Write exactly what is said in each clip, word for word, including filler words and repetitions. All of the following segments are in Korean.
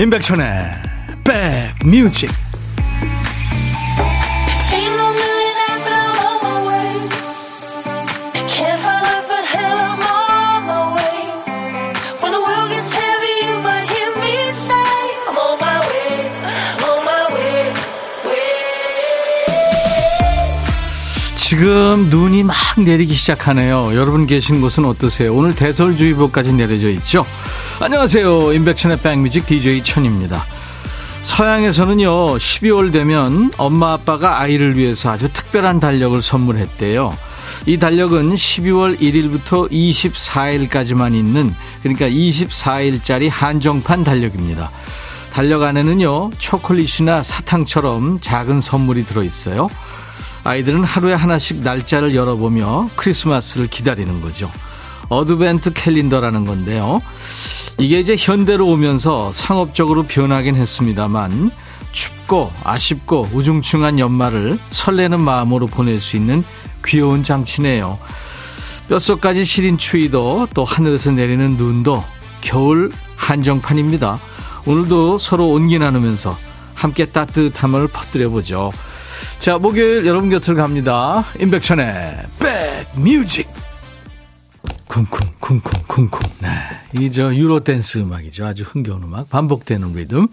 임백천의 백뮤직. 지금 눈이 막 내리기 시작하네요. 여러분 계신 곳은 어떠세요? 오늘 대설주의보까지 내려져 있죠. 안녕하세요, 임백천의 백뮤직 디제이 천입니다. 서양에서는요 십이월 되면 엄마 아빠가 아이를 위해서 아주 특별한 달력을 선물했대요. 이 달력은 십이월 일일부터 이십사일까지만 있는, 그러니까 이십사일짜리 한정판 달력입니다. 달력 안에는요 초콜릿이나 사탕처럼 작은 선물이 들어있어요. 아이들은 하루에 하나씩 날짜를 열어보며 크리스마스를 기다리는 거죠. 어드벤트 캘린더라는 건데요. 이게 이제 현대로 오면서 상업적으로 변하긴 했습니다만 춥고 아쉽고 우중충한 연말을 설레는 마음으로 보낼 수 있는 귀여운 장치네요. 뼛속까지 시린 추위도 또 하늘에서 내리는 눈도 겨울 한정판입니다. 오늘도 서로 온기 나누면서 함께 따뜻함을 퍼뜨려보죠. 자, 목요일 여러분 곁을 갑니다. 임백천의 백뮤직. 쿵쿵쿵쿵쿵쿵. 네, 이 저 유로 댄스 음악이죠. 아주 흥겨운 음악, 반복되는 리듬.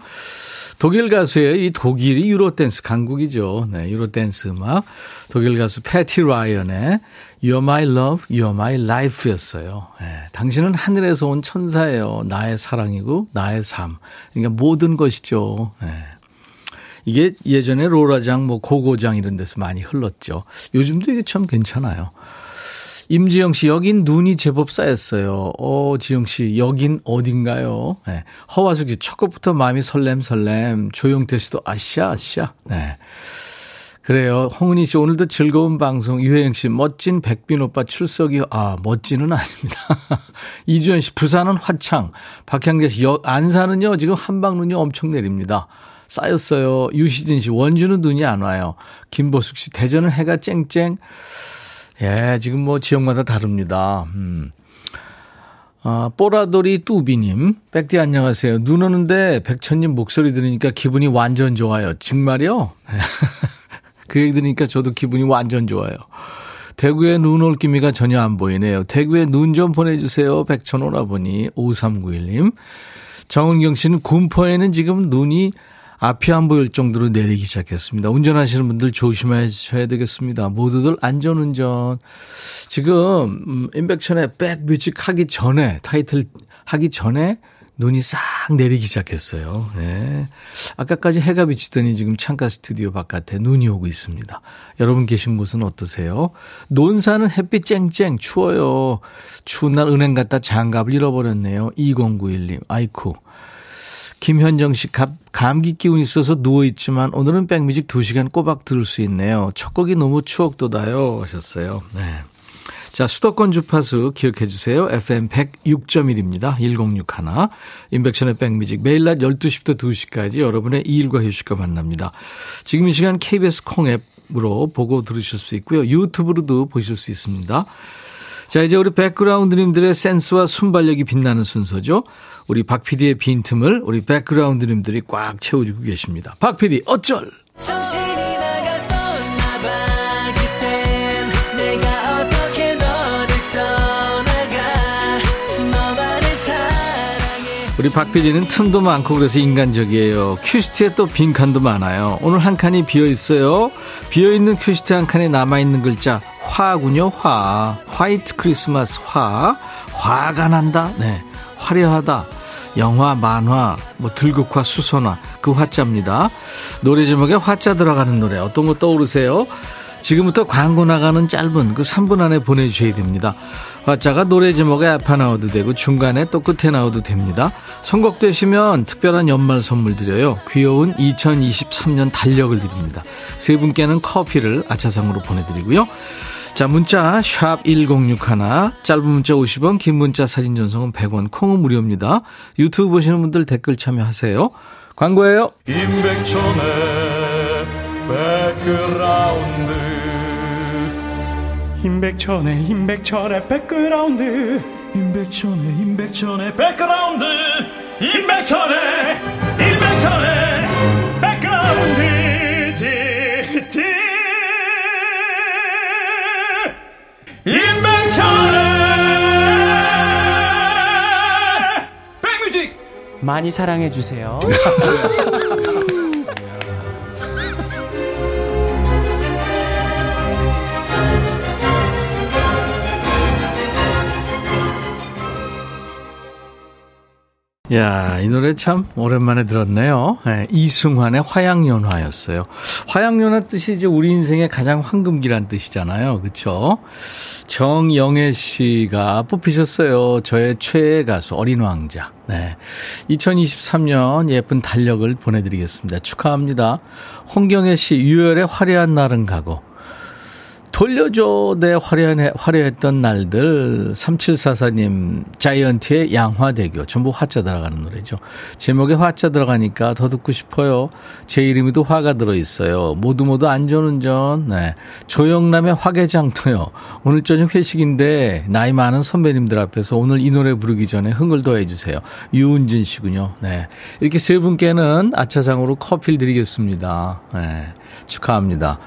독일 가수예요. 이 독일이 유로 댄스 강국이죠. 네, 유로 댄스 음악. 독일 가수 패티 라이언의 You're My Love, You're My Life였어요. 네, 당신은 하늘에서 온 천사예요. 나의 사랑이고 나의 삶. 그러니까 모든 것이죠. 네. 이게 예전에 로라장, 뭐 고고장 이런 데서 많이 흘렀죠. 요즘도 이게 참 괜찮아요. 임지영 씨, 여긴 눈이 제법 쌓였어요. 어, 지영 씨, 여긴 어딘가요? 네. 허화숙 씨, 첫 것부터 마음이 설렘 설렘. 조용태 씨도 아샤 아샤. 네. 그래요. 홍은희 씨, 오늘도 즐거운 방송. 유혜영 씨, 멋진 백빈 오빠 출석이요. 아, 멋진은 아닙니다. 이주연 씨, 부산은 화창. 박향재 씨, 여, 안산은요 지금 한방 눈이 엄청 내립니다. 쌓였어요. 유시진 씨, 원주는 눈이 안 와요. 김보숙 씨, 대전은 해가 쨍쨍. 예, 지금 뭐 지역마다 다릅니다. 음. 아, 뽀라돌이 뚜비님, 백디 안녕하세요. 눈 오는데 백천님 목소리 들으니까 기분이 완전 좋아요. 정말요? 그 얘기 들으니까 저도 기분이 완전 좋아요. 대구에 눈 올 기미가 전혀 안 보이네요. 대구에 눈 좀 보내주세요. 백천 오라보니. 오삼구일님. 정은경 씨는 군포에는 지금 눈이 앞이 안 보일 정도로 내리기 시작했습니다. 운전하시는 분들 조심하셔야 되겠습니다. 모두들 안전운전. 지금 임백천의 백뮤직 하기 전에, 타이틀 하기 전에 눈이 싹 내리기 시작했어요. 네. 아까까지 해가 비치더니 지금 창가 스튜디오 바깥에 눈이 오고 있습니다. 여러분 계신 곳은 어떠세요? 논산은 햇빛 쨍쨍 추워요. 추운 날 은행 갔다 장갑을 잃어버렸네요. 이공구일님 아이쿠. 김현정 씨, 감기 기운이 있어서 누워있지만 오늘은 백뮤직 두 시간 꼬박 들을 수 있네요. 첫 곡이 너무 추억 돋아요 하셨어요. 네. 자, 수도권 주파수 기억해 주세요. 에프엠 백육 점 일입니다. 백육 하나. 임백천의 백뮤직 매일 낮 열두 시부터 두 시까지 여러분의 일과 휴식과 만납니다. 지금 이 시간 케이비에스 콩앱으로 보고 들으실 수 있고요. 유튜브로도 보실 수 있습니다. 자, 이제 우리 백그라운드님들의 센스와 순발력이 빛나는 순서죠. 우리 박 피디의 빈틈을 우리 백그라운드님들이 꽉 채워주고 계십니다. 박 피디 어쩔. 우리 박 피디는 틈도 많고 그래서 인간적이에요. 큐시트에 또 빈칸도 많아요. 오늘 한 칸이 비어있어요. 비어있는 큐시트 한 칸에 남아있는 글자 화군요. 화. 화이트 크리스마스 화. 화가 난다. 네, 화려하다. 영화, 만화, 뭐 들국화, 수선화, 그 화자입니다. 노래 제목에 화자 들어가는 노래 어떤 거 떠오르세요? 지금부터 광고 나가는 짧은 그 삼 분 안에 보내주셔야 됩니다. 화자가 노래 제목에 앞에 나와도 되고 중간에 또 끝에 나와도 됩니다. 선곡되시면 특별한 연말 선물 드려요. 귀여운 이천이십삼 년 달력을 드립니다. 세 분께는 커피를 아차상으로 보내드리고요. 자, 문자 샵 일공육일, 짧은 문자 오십 원, 긴 문자 사진 전송은 백 원, 콩은 무료입니다. 유튜브 보시는 분들 댓글 참여하세요. 광고예요. 임백천의 백그라운드. 임백천의 임백천의 백그라운드. 임백천의 임백천의 백그라운드. 임백천의 임백천의 백그라운드 디디 임백천의 백뮤직 많이 사랑해주세요. 야, 이 노래 참 오랜만에 들었네요. 네, 이승환의 화양연화였어요. 화양연화 뜻이 이제 우리 인생의 가장 황금기란 뜻이잖아요. 그렇죠? 정영애 씨가 뽑히셨어요. 저의 최애 가수 어린 왕자. 네, 이천이십삼 년 예쁜 달력을 보내드리겠습니다. 축하합니다. 홍경애 씨 유열의 화려한 날은 가고 돌려줘 내 화려해, 화려했던 날들. 삼칠사사 님 자이언티의 양화대교, 전부 화자 들어가는 노래죠. 제목에 화자 들어가니까 더 듣고 싶어요. 제 이름에도 화가 들어있어요. 모두 모두 안전운전. 네. 조영남의 화개장터요. 오늘 저녁 회식인데 나이 많은 선배님들 앞에서 오늘 이 노래 부르기 전에 흥을 더해주세요. 유은진 씨군요. 네. 이렇게 세 분께는 아차상으로 커피를 드리겠습니다. 네. 축하합니다.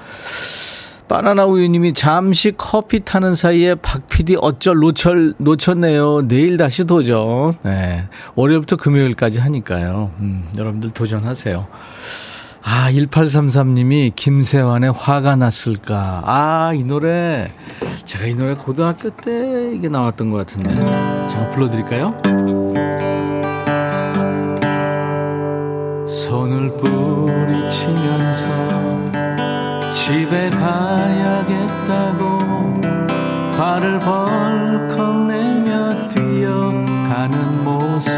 바나나우유님이 잠시 커피 타는 사이에 박피디 어쩔 노철, 놓쳤네요. 내일 다시 도전. 네, 월요일부터 금요일까지 하니까요. 음, 여러분들 도전하세요. 아, 일팔삼삼 님이 김세환의 화가 났을까. 아, 이 노래. 제가 이 노래 고등학교 때 이게 나왔던 것 같은데. 제가 불러드릴까요? 손을 뿌리치면서 집에 가야겠다고 화를 벌컥 내며 뛰어가는 모습.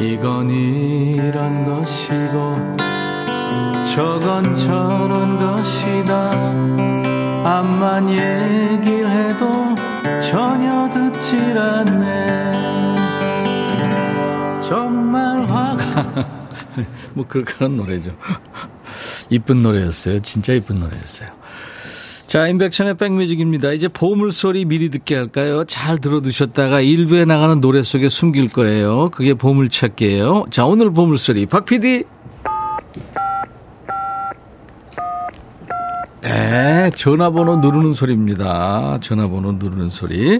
이건 이런 것이고 저건 저런 것이다. 암만 얘기를 해도 전혀 듣질 않네. 정말 화가 뭐 그럴까란 노래죠. 이쁜 노래였어요. 진짜 이쁜 노래였어요. 자, 임백천의 백뮤직입니다. 이제 보물소리 미리 듣게 할까요? 잘 들어두셨다가 일부에 나가는 노래 속에 숨길 거예요. 그게 보물찾기예요. 자, 오늘 보물소리 박피디. 네, 전화번호 누르는 소리입니다. 전화번호 누르는 소리.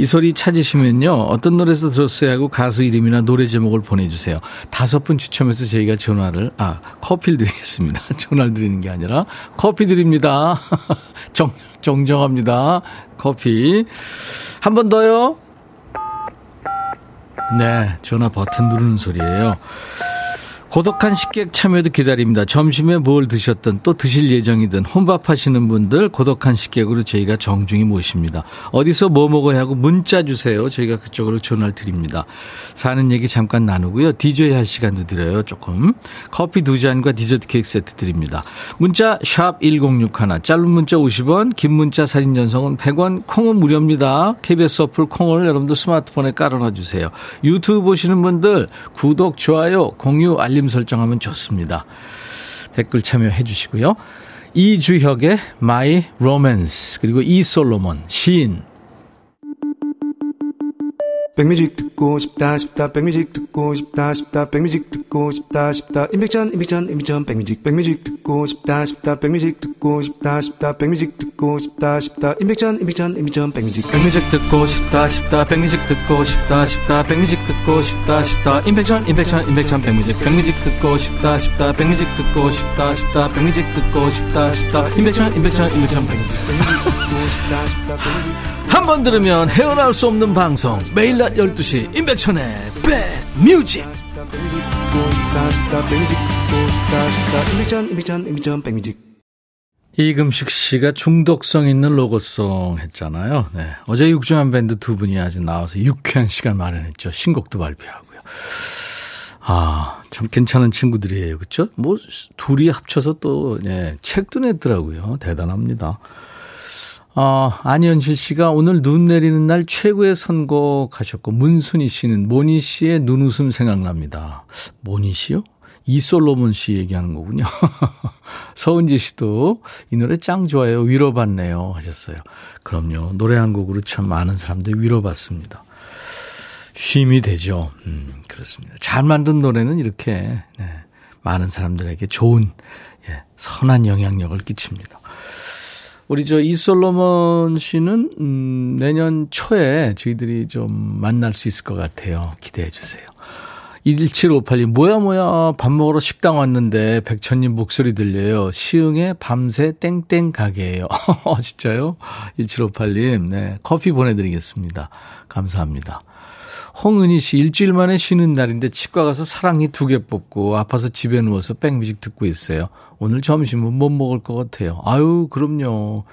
이 소리 찾으시면요, 어떤 노래에서 들었어야 하고 가수 이름이나 노래 제목을 보내주세요. 다섯 분 추첨해서 저희가 전화를, 아, 커피를 드리겠습니다. 전화를 드리는 게 아니라 커피 드립니다. 정, 정정합니다. 커피. 한 번 더요. 네, 전화 버튼 누르는 소리예요. 고독한 식객 참여도 기다립니다. 점심에 뭘 드셨든 또 드실 예정이든 혼밥하시는 분들 고독한 식객으로 저희가 정중히 모십니다. 어디서 뭐 먹어야 하고 문자 주세요. 저희가 그쪽으로 전화를 드립니다. 사는 얘기 잠깐 나누고요. 디제이 할 시간도 드려요. 조금. 커피 두 잔과 디저트 케이크 세트 드립니다. 문자 샵 일공육일, 짧은 문자 오십 원, 긴 문자 사진 전송은 백 원, 콩은 무료입니다. 케이비에스 어플 콩을 여러분들 스마트폰에 깔아놔주세요. 유튜브 보시는 분들 구독, 좋아요, 공유, 알림 설정하면 좋습니다. 댓글 참여해 주시고요. 이주혁의 My Romance, 그리고 이솔로몬 시인. 백뮤직 듣고 싶다 싶다 백뮤직 듣고 싶다 싶다 백뮤직 듣고 싶다 싶다 임백천 임백천 임백천 백뮤직 백뮤직 듣고 싶다 싶다 백뮤직 듣고 싶다 싶다 백뮤직 듣고 싶다 싶다 임백천 임백천 임백천 백뮤직 백뮤직 듣고 싶다 싶다 백뮤직 듣고 싶다 싶다 백뮤직 듣고 싶다 싶다 임백천 임백천 임백천 백뮤직 백뮤직 듣고 싶다 싶다 백뮤직 듣고 싶다 싶다 백뮤직 듣고 싶다 싶다 임백천 임백천 임백천 백뮤직 한 번 들으면 헤어나올 수 없는 방송, 매일 낮 열두 시 임백천의 백뮤직. 이금식 씨가 중독성 있는 로고송 했잖아요. 네. 어제 육중한 밴드 두 분이 아주 나와서 유쾌한 시간 마련했죠. 신곡도 발표하고요. 아, 참 괜찮은 친구들이에요. 그렇죠? 뭐 둘이 합쳐서 또, 네, 책도 냈더라고요. 대단합니다. 어, 안현실 씨가 오늘 눈 내리는 날 최고의 선곡 하셨고, 문순희 씨는 모니 씨의 눈웃음 생각납니다. 모니 씨요? 이솔로몬 씨 얘기하는 거군요. 서은지 씨도 이 노래 짱 좋아요. 위로받네요 하셨어요. 그럼요. 노래 한 곡으로 참 많은 사람들이 위로받습니다. 쉼이 되죠. 음, 그렇습니다. 잘 만든 노래는 이렇게 네, 많은 사람들에게 좋은 예, 선한 영향력을 끼칩니다. 우리 저 이솔로몬 씨는 음, 내년 초에 저희들이 좀 만날 수 있을 것 같아요. 기대해 주세요. 일칠오팔 님 뭐야 뭐야 밥 먹으러 식당 왔는데 백천님 목소리 들려요. 시흥의 밤새 땡땡 가게예요. 진짜요? 일칠오팔 님 네, 커피 보내드리겠습니다. 감사합니다. 홍은희 씨 일주일 만에 쉬는 날인데 치과 가서 사랑니 두 개 뽑고 아파서 집에 누워서 백뮤직 듣고 있어요. 오늘 점심은 못 먹을 것 같아요. 아유 그럼요.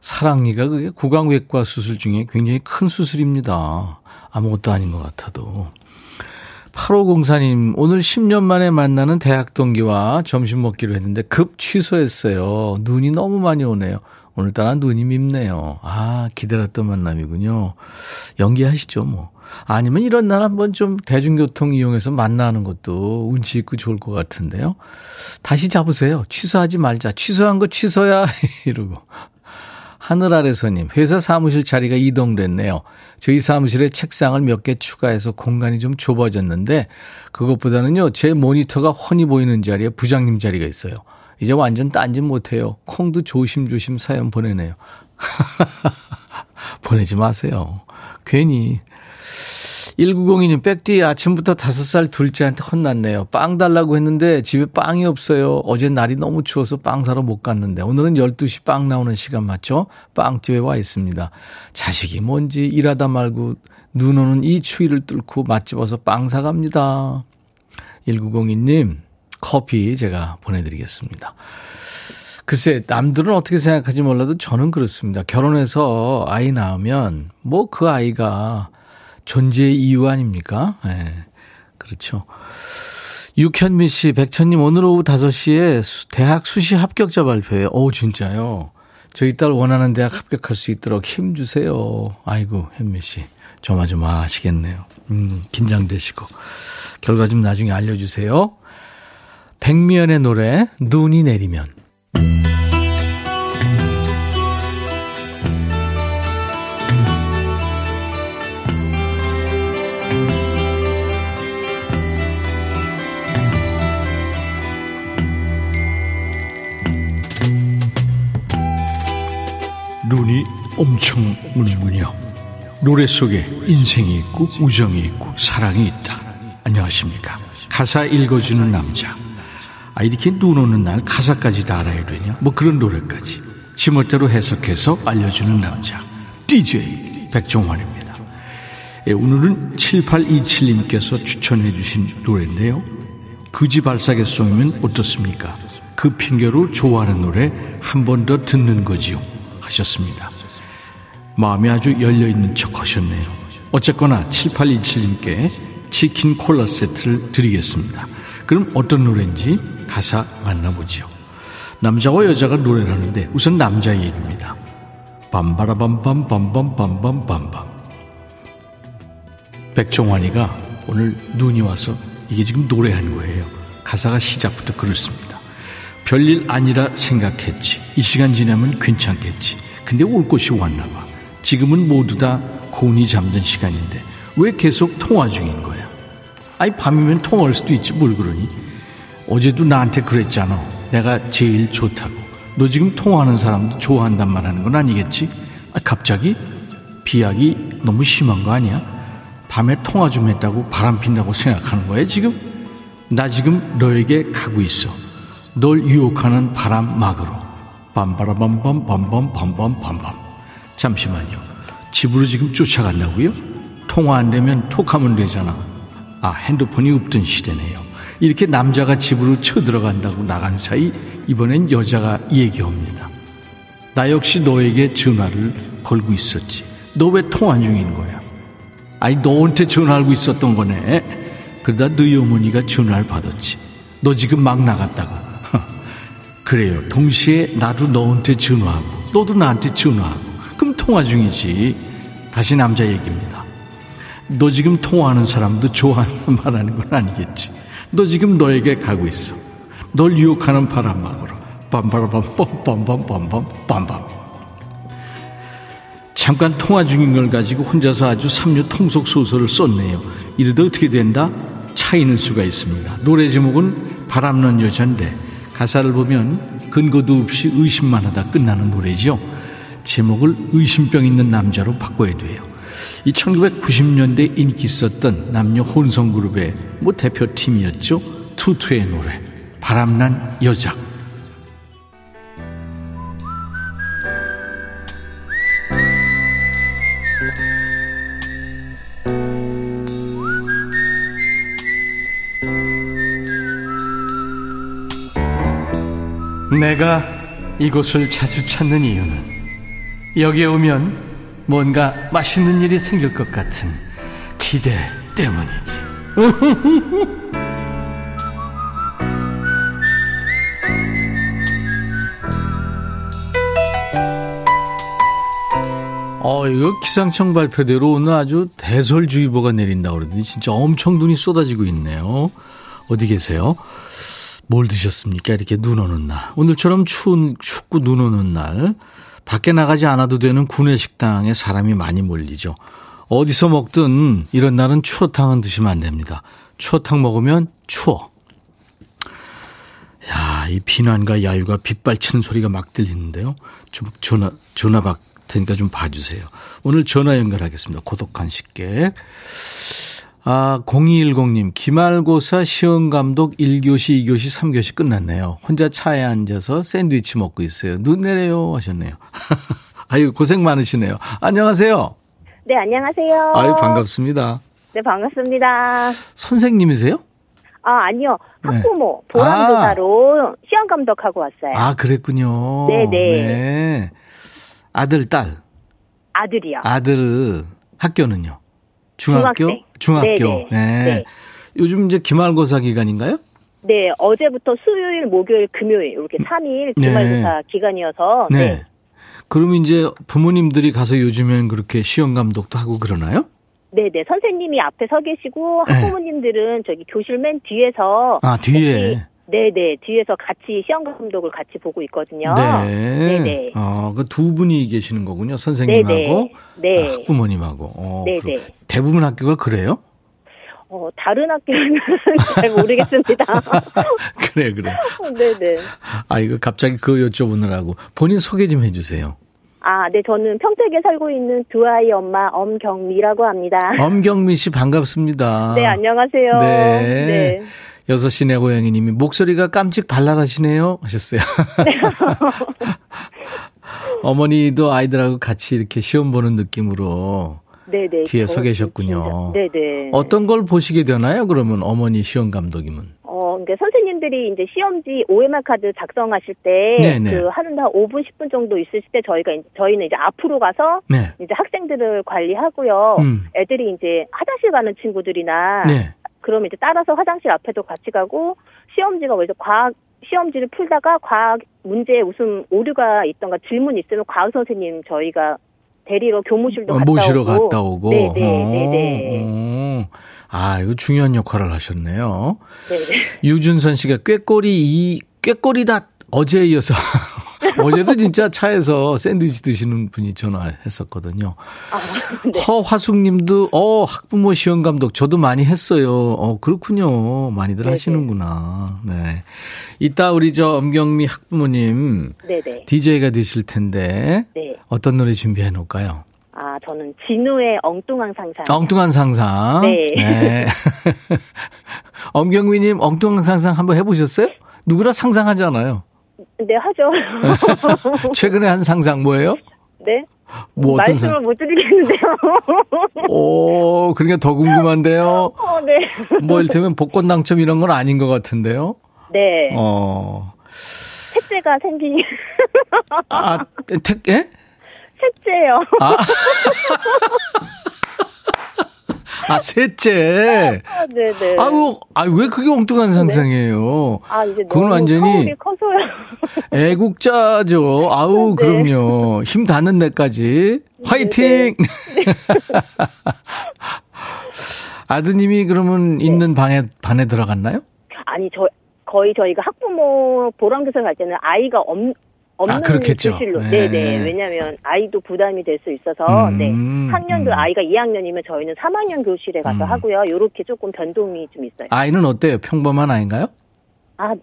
사랑니가 그게 구강외과 수술 중에 굉장히 큰 수술입니다. 아무것도 아닌 것 같아도. 팔오공사 님 오늘 십 년 만에 만나는 대학 동기와 점심 먹기로 했는데 급 취소했어요. 눈이 너무 많이 오네요. 오늘따라 눈이 밉네요. 아 기다렸던 만남이군요. 연기하시죠 뭐. 아니면 이런 날 한번 좀 대중교통 이용해서 만나는 것도 운치 있고 좋을 것 같은데요. 다시 잡으세요. 취소하지 말자. 취소한 거 취소야 이러고. 하늘 아래서님 회사 사무실 자리가 이동됐네요. 저희 사무실에 책상을 몇 개 추가해서 공간이 좀 좁아졌는데 그것보다는요 제 모니터가 훤히 보이는 자리에 부장님 자리가 있어요. 이제 완전 딴짓 못해요. 콩도 조심조심 사연 보내네요. 보내지 마세요. 괜히. 일구공이 님 백디 아침부터 다섯 살 둘째한테 혼났네요. 빵 달라고 했는데 집에 빵이 없어요. 어제 날이 너무 추워서 빵 사러 못 갔는데 오늘은 열두 시 빵 나오는 시간 맞죠? 빵집에 와 있습니다. 자식이 뭔지 일하다 말고 눈 오는 이 추위를 뚫고 맛집 와서 빵 사갑니다. 일구공이 님 커피 제가 보내드리겠습니다. 글쎄 남들은 어떻게 생각하지 몰라도 저는 그렇습니다. 결혼해서 아이 낳으면 뭐 그 아이가 존재의 이유 아닙니까? 네, 그렇죠. 육현미 씨, 백천님 오늘 오후 다섯 시에 수, 대학 수시 합격자 발표예요. 오 진짜요? 저희 딸 원하는 대학 합격할 수 있도록 힘주세요. 아이고 현미 씨 조마조마하시겠네요. 음, 긴장되시고 결과 좀 나중에 알려주세요. 백미연의 노래 눈이 내리면. 눈이 엄청 오는군요. 노래 속에 인생이 있고 우정이 있고 사랑이 있다. 안녕하십니까. 가사 읽어주는 남자. 아 이렇게 눈 오는 날 가사까지 다 알아야 되냐 뭐 그런 노래까지 지멋대로 해석해서 알려주는 남자 디제이 백종환입니다. 예, 오늘은 칠팔이칠 님께서 추천해 주신 노래인데요. 그지 발사계송이면 어떻습니까? 그 핑계로 좋아하는 노래 한 번 더 듣는 거지요 하셨습니다. 마음이 아주 열려있는 척 하셨네요. 어쨌거나 칠팔이칠 님께 치킨 콜라 세트를 드리겠습니다. 그럼 어떤 노래인지 가사 만나보죠. 남자와 여자가 노래를 하는데 우선 남자 얘기입니다. 빰바라밤밤밤밤밤밤밤밤. 백종환이가 오늘 눈이 와서 이게 지금 노래한 거예요. 가사가 시작부터 그렇습니다. 별일 아니라 생각했지. 이 시간 지나면 괜찮겠지. 근데 올 곳이 왔나 봐. 지금은 모두 다 곤히 잠든 시간인데 왜 계속 통화 중인 거야? 아이 밤이면 통화할 수도 있지 뭘 그러니. 어제도 나한테 그랬잖아. 내가 제일 좋다고. 너 지금 통화하는 사람도 좋아한단 말 하는 건 아니겠지? 아, 갑자기? 비약이 너무 심한 거 아니야? 밤에 통화 좀 했다고 바람핀다고 생각하는 거야 지금? 나 지금 너에게 가고 있어. 널 유혹하는 바람 막으로. 빰바라밤밤밤밤밤밤밤밤. 잠시만요. 집으로 지금 쫓아가려고요? 통화 안 되면 톡하면 되잖아. 아, 핸드폰이 없던 시대네요. 이렇게 남자가 집으로 쳐들어간다고 나간 사이 이번엔 여자가 얘기합니다. 나 역시 너에게 전화를 걸고 있었지. 너 왜 통화 중인 거야? 아니 너한테 전화하고 있었던 거네. 그러다 너희 어머니가 전화를 받았지. 너 지금 막 나갔다고. 그래요. 동시에 나도 너한테 전화하고 너도 나한테 전화하고 그럼 통화 중이지. 다시 남자 얘기입니다. 너 지금 통화하는 사람도 좋아하는 말하는 건 아니겠지. 너 지금 너에게 가고 있어. 널 유혹하는 바람막으로. 빰바라밤 빰빰빰빰빰빰빰. 잠깐 통화 중인 걸 가지고 혼자서 아주 삼류 통속 소설을 썼네요. 이래도 어떻게 된다? 차이는 수가 있습니다. 노래 제목은 바람난 여잔데 가사를 보면 근거도 없이 의심만 하다 끝나는 노래죠. 제목을 의심병 있는 남자로 바꿔야 돼요. 이 천구백구십 년대 인기 있었던 남녀 혼성그룹의 뭐 대표팀이었죠. 투투의 노래 바람난 여자. 내가 이곳을 자주 찾는 이유는 여기에 오면 뭔가 맛있는 일이 생길 것 같은 기대 때문이지. 어, 이거 기상청 발표대로 오늘 아주 대설주의보가 내린다고 그러더니 진짜 엄청 눈이 쏟아지고 있네요. 어디 계세요? 뭘 드셨습니까? 이렇게 눈 오는 날. 오늘처럼 추운, 춥고 눈 오는 날. 밖에 나가지 않아도 되는 구내 식당에 사람이 많이 몰리죠. 어디서 먹든 이런 날은 추어탕은 드시면 안 됩니다. 추어탕 먹으면 추워. 야, 이 비난과 야유가 빗발치는 소리가 막 들리는데요. 좀 전화, 전화 받 테니까 좀 봐주세요. 오늘 전화 연결하겠습니다. 고독한 식객. 아, 공이일공님 기말고사 시험감독 일 교시 이 교시 삼 교시 끝났네요. 혼자 차에 앉아서 샌드위치 먹고 있어요. 눈 내려요 하셨네요. 아유, 고생 많으시네요. 안녕하세요. 네, 안녕하세요. 아유, 반갑습니다. 네, 반갑습니다. 선생님이세요? 아, 아니요. 학부모 네. 보람교사로 아. 시험감독하고 왔어요. 아, 그랬군요. 네네. 네. 아들, 딸? 아들이요. 아들 학교는요? 중학교? 중학생. 중학교. 네. 네. 요즘 이제 기말고사 기간인가요? 네. 어제부터 수요일, 목요일, 금요일 이렇게 삼 일 기말고사 네. 기간이어서. 네. 네. 그러면 이제 부모님들이 가서 요즘엔 그렇게 시험 감독도 하고 그러나요? 네네. 선생님이 앞에 서 계시고 네. 학부모님들은 저기 교실 맨 뒤에서. 아, 뒤에. 네네. 뒤에서 같이 시험 감독을 같이 보고 있거든요. 네. 네네. 아, 그 두 분이 계시는 거군요. 선생님하고 네. 아, 학부모님하고. 어, 네네. 대부분 학교가 그래요? 어, 다른 학교는 잘 모르겠습니다. 그래, 그래. 네네. 아, 이거 갑자기 그거 여쭤보느라고. 본인 소개 좀 해주세요. 아, 네. 저는 평택에 살고 있는 두 아이 엄마 엄경미라고 합니다. 엄경미 씨 반갑습니다. 네, 안녕하세요. 네. 네. 여섯 시 내 고양이님이 목소리가 깜찍 발랄하시네요 하셨어요. 어머니도 아이들하고 같이 이렇게 시험 보는 느낌으로 네네, 뒤에 서 계셨군요. 네네. 어떤 걸 보시게 되나요? 그러면 어머니 시험 감독님은? 어, 그러니까 선생님들이 이제 시험지 오엠알 카드 작성하실 때 그 하는데 한 오 분, 십 분 정도 있으실 때 저희가 저희는 이제 앞으로 가서 네. 이제 학생들을 관리하고요. 음. 애들이 이제 화장실 가는 친구들이나. 네. 그럼 이제 따라서 화장실 앞에도 같이 가고 시험지가 그래서 과학 시험지를 풀다가 과학 문제에 무슨 오류가 있던가 질문 있으면 과학 선생님 저희가 데리러 교무실도 갔다 모시러 오고. 갔다 오고. 네, 네, 네. 아, 이거 중요한 역할을 하셨네요. 네. 유준선 씨가 꾀꼬리 이 꾀꼬리다 어제에 이어서. 어제도 진짜 차에서 샌드위치 드시는 분이 전화했었거든요. 아, 네. 허화숙 님도, 어, 학부모 시험 감독 저도 많이 했어요. 어, 그렇군요. 많이들 네네. 하시는구나. 네. 이따 우리 저 엄경미 학부모님. 네네. 디제이가 되실 텐데. 네. 어떤 노래 준비해 놓을까요? 아, 저는 진우의 엉뚱한 상상. 엉뚱한 상상. 네. 네. 엄경미 님 엉뚱한 상상 한번 해보셨어요? 누구나 상상하잖아요. 네, 하죠. 최근에 한 상상 뭐예요? 네? 뭐 어떤 말씀을 상... 못 드리겠는데요. 오, 그러니까 더 궁금한데요. 어, 네. 뭐 이를테면 복권 당첨 이런 건 아닌 것 같은데요. 네. 어. 셋째가 생긴. 아, 택, 예? 셋째요. 아. 아, 셋째. 아, 네네. 아유, 아, 왜 그게 엉뚱한 상상이에요? 네. 아, 이제 그건 완전히. 커서요. 애국자죠. 아우, 네. 그럼요. 힘 닿는 데까지. 화이팅! 네. 네. 아드님이 그러면 네. 있는 방에, 반에 들어갔나요? 아니, 저, 거의 저희가 학부모 보람교사 갈 때는 아이가 엄, 없는 아, 교실로. 네. 네네. 왜냐하면 아이도 부담이 될 수 있어서 음. 네. 학년도 아이가 이 학년이면 저희는 삼 학년 교실에 가서 음. 하고요. 이렇게 조금 변동이 좀 있어요. 아이는 어때요? 평범한 아이인가요? 아,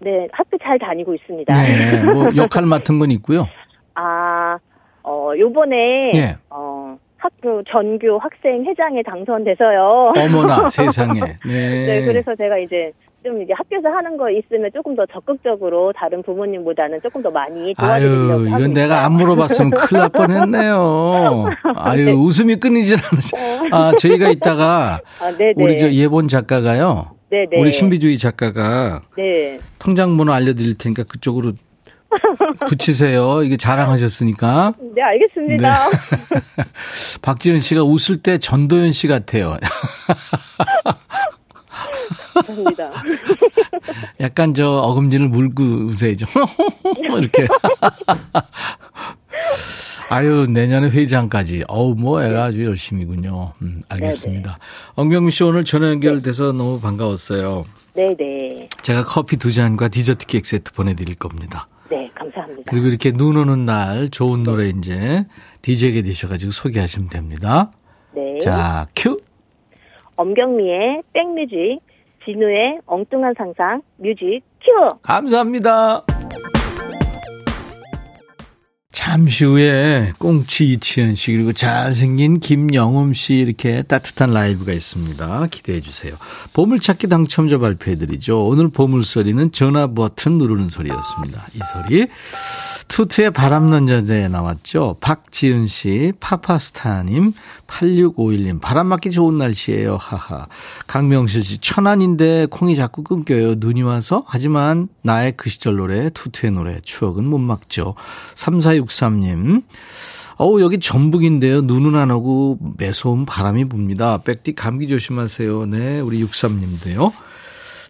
네. 학교 잘 다니고 있습니다. 네. 뭐 역할 맡은 건 있고요. 아, 어, 요번에 예. 어. 학교 전교 학생 회장에 당선돼서요. 어머나 세상에. 네. 네, 그래서 제가 이제 좀 이제 학교에서 하는 거 있으면 조금 더 적극적으로 다른 부모님보다는 조금 더 많이 도와드리려고 아유, 이건 있어요. 내가 안 물어봤으면 큰일 날 뻔했네요. 아유 네. 웃음이 끊이질 않으세요. 아 저희가 이따가 아, 우리 저 예본 작가가요. 네네. 우리 신비주의 작가가 네. 통장번호 알려드릴 테니까 그쪽으로. 붙이세요. 이게 자랑하셨으니까. 네, 알겠습니다. 네. 박지은 씨가 웃을 때 전도연 씨 같아요. 감사합니다. 약간 저 어금니를 물고 웃어야죠. 이렇게. 아유, 내년에 회장까지. 어우, 뭐 애가 아주 열심히군요. 음, 알겠습니다. 네네. 엄경미 씨 오늘 전화 연결돼서 네. 너무 반가웠어요. 네네. 제가 커피 두 잔과 디저트 케이크 세트 보내드릴 겁니다. 네, 감사합니다. 그리고 이렇게 눈 오는 날 좋은 네. 노래 이제 디제이에게 드셔가지고 소개하시면 됩니다. 네. 자, 큐. 엄경미의 백뮤직, 진우의 엉뚱한 상상, 뮤직 큐. 감사합니다. 잠시 후에 꽁치 이치현 씨 그리고 잘생긴 김영음 씨 이렇게 따뜻한 라이브가 있습니다. 기대해 주세요. 보물찾기 당첨자 발표해드리죠. 오늘 보물소리는 전화 버튼 누르는 소리였습니다. 이 소리 투투의 바람난 자자에 나왔죠. 박지은 씨, 파파스타님, 팔육오일님 바람 맞기 좋은 날씨예요. 하하. 강명실 씨 천안인데 콩이 자꾸 끊겨요. 눈이 와서 하지만 나의 그 시절 노래 투투의 노래 추억은 못 막죠. 삼사육사 삼님 어우 여기 전북인데요. 눈은 안 오고 매서운 바람이 붑니다. 백디 감기 조심하세요. 네, 우리 육삼님도요.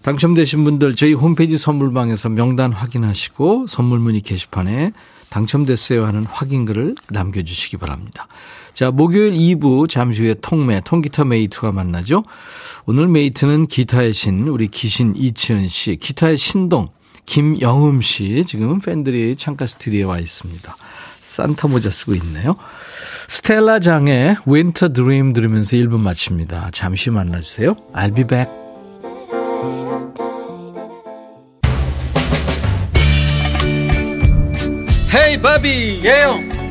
당첨되신 분들 저희 홈페이지 선물방에서 명단 확인하시고 선물 문의 게시판에 당첨됐어요 하는 확인글을 남겨주시기 바랍니다. 자, 목요일 이 부 잠시 후에 통매, 통기타 메이트가 만나죠. 오늘 메이트는 기타의 신 우리 기신 이치현 씨, 기타의 신동 김영음 씨 지금 팬들이 창가 스튜디오에 와 있습니다. 산타 모자 쓰고 있네요. 스텔라 장의 윈터 드림 들으면서 일 분 마칩니다. 잠시 만나주세요. I'll be back. 헤이 바비 예영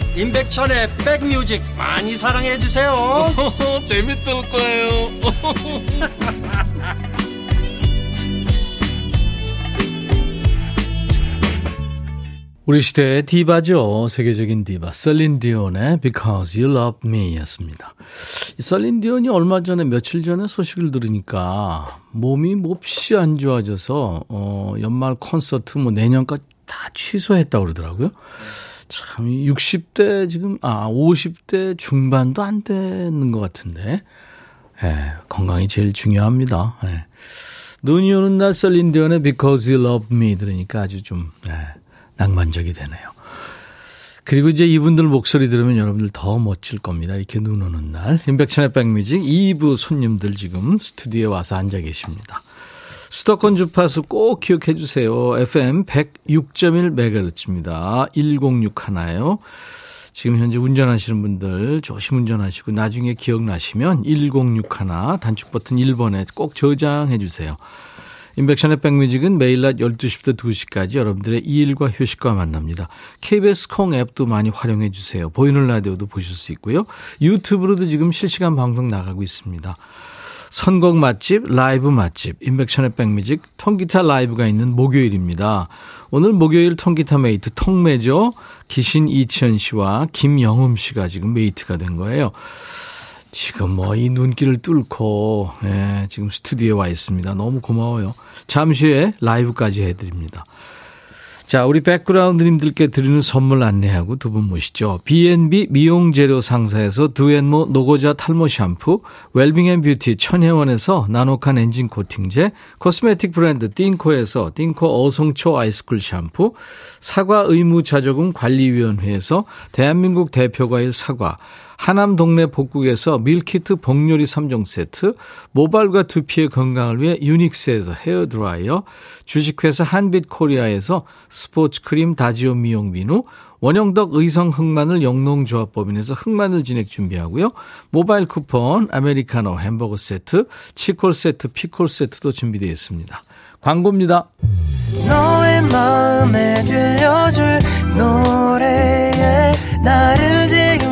임백천의 백뮤직 많이 사랑해 주세요 재밌을 거예요 우리 시대의 디바죠. 세계적인 디바 셀린 디온의 Because You Love Me 였습니다. 셀린 디온이 얼마 전에 며칠 전에 소식을 들으니까 몸이 몹시 안 좋아져서 어, 연말 콘서트 뭐 내년까지 다 취소했다고 그러더라고요. 참 육십 대 지금 아 오십 대 중반도 안 되는 것 같은데 예, 건강이 제일 중요합니다. 예. 눈이 오는 날 셀린 디온의 Because You Love Me 들으니까 아주 좀... 예. 낭만적이 되네요. 그리고 이제 이분들 목소리 들으면 여러분들 더 멋질 겁니다. 이렇게 눈 오는 날. 임백천의 백뮤직 이 부 손님들 지금 스튜디오에 와서 앉아 계십니다. 수도권 주파수 꼭 기억해 주세요. 에프엠 백육 점 일 메가헤르츠입니다. 일공육일요. 지금 현재 운전하시는 분들 조심 운전하시고 나중에 기억나시면 일공육일 단축 버튼 일 번에 꼭 저장해 주세요. 임백천의 백뮤직은 매일 낮 열두 시부터 두 시까지 여러분들의 일과 휴식과 만납니다. 케이비에스 콩 앱도 많이 활용해 주세요. 보이는 라디오도 보실 수 있고요. 유튜브로도 지금 실시간 방송 나가고 있습니다. 선곡 맛집, 라이브 맛집, 임백천의 백뮤직, 통기타 라이브가 있는 목요일입니다. 오늘 목요일 통기타 메이트, 통매죠. 기신 이치현 씨와 김영음 씨가 지금 메이트가 된 거예요. 지금 뭐 이 눈길을 뚫고 예, 지금 스튜디오에 와 있습니다. 너무 고마워요. 잠시 후에 라이브까지 해드립니다. 자, 우리 백그라운드님들께 드리는 선물 안내하고 두 분 모시죠. 비앤비 미용재료 상사에서 두앤모 노고자 탈모 샴푸, 웰빙앤뷰티 천혜원에서 나노칸 엔진 코팅제, 코스메틱 브랜드 띵코에서 띵코 어성초 아이스쿨 샴푸, 사과 의무자조금 관리위원회에서 대한민국 대표과일 사과, 하남 동네 복국에서 밀키트 복요리 삼 종 세트, 모발과 두피의 건강을 위해 유닉스에서 헤어드라이어, 주식회사 한빛코리아에서 스포츠크림 다지오 미용비누, 원형덕 의성 흑마늘 영농조합법인에서 흑마늘 진액 준비하고요. 모바일 쿠폰, 아메리카노 햄버거 세트, 치콜 세트, 피콜 세트도 준비되어 있습니다. 광고입니다. 너의 마음에 들려줄 노래에 나를 지금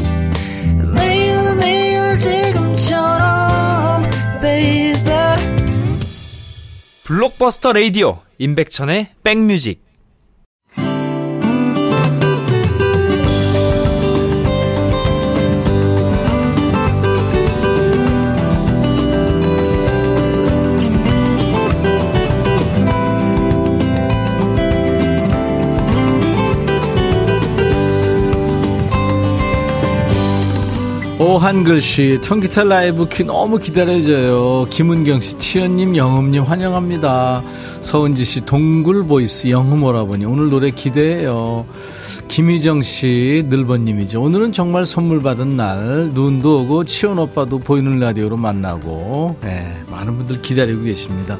매일 매일 지금처럼 baby. 블록버스터 라디오 임백천의 백뮤직. 오 한글씨 통기타 라이브 키 너무 기다려져요. 김은경씨, 치현님, 영음님 환영합니다. 서은지씨, 동굴보이스 영음오라버니 오늘 노래 기대해요. 김희정씨, 늘번님이죠. 오늘은 정말 선물 받은 날, 눈도 오고 치현 오빠도 보이는 라디오로 만나고, 네, 많은 분들 기다리고 계십니다.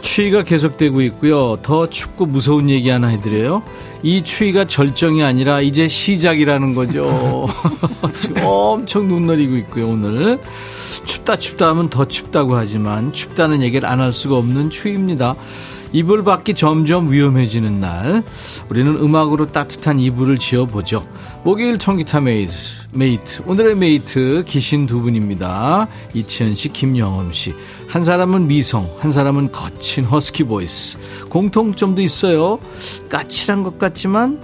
추위가 계속되고 있고요. 더 춥고 무서운 얘기 하나 해드려요. 이 추위가 절정이 아니라 이제 시작이라는 거죠. 지금 엄청 눈 내리고 있고요. 오늘 춥다 춥다 하면 더 춥다고 하지만 춥다는 얘기를 안 할 수가 없는 추위입니다. 이불 밖이 점점 위험해지는 날, 우리는 음악으로 따뜻한 이불을 지어보죠. 목요일 통기타 메이트, 메이트. 오늘의 메이트 귀신 두 분입니다. 이치현 씨, 김영음 씨. 한 사람은 미성, 한 사람은 거친 허스키 보이스. 공통점도 있어요. 까칠한 것 같지만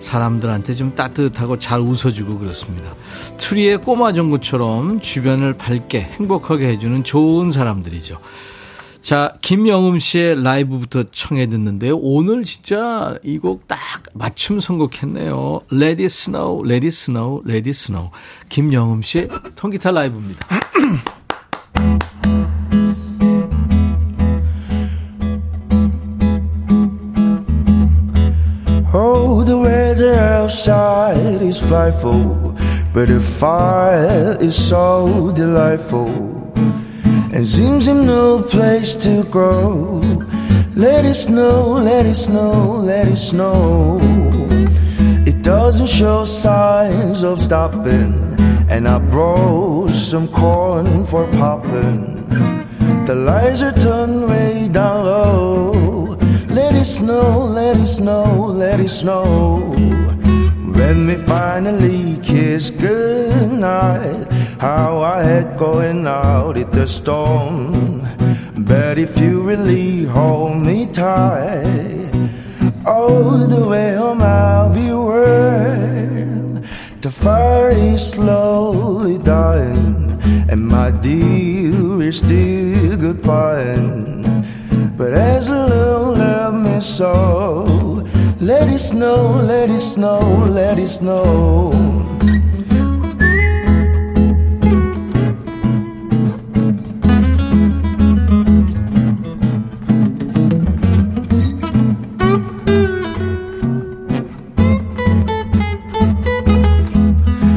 사람들한테 좀 따뜻하고 잘 웃어주고 그렇습니다. 트리의 꼬마 정구처럼 주변을 밝게 행복하게 해주는 좋은 사람들이죠. 자, 김영음 씨의 라이브부터 청해 듣는데요. 오늘 진짜 이 곡 딱 맞춤 선곡했네요. Let it snow, let it snow, let it snow. 김영음 씨의 통기타 라이브입니다. Oh, the weather outside is frightful, but the fire is so delightful. And seems in no place to go. Let it snow, let it snow, let it snow. It doesn't show signs of stopping, and I brought some corn for popping. The lights are turned way down low. Let it snow, let it snow, let it snow. When we finally kiss goodnight, how I hate going out in the storm. But if you really hold me tight, all the way home I'll be warm. The fire is slowly dying, and my dear is still goodbying. But as the Lord loved me so, let it snow, let it snow, let it snow.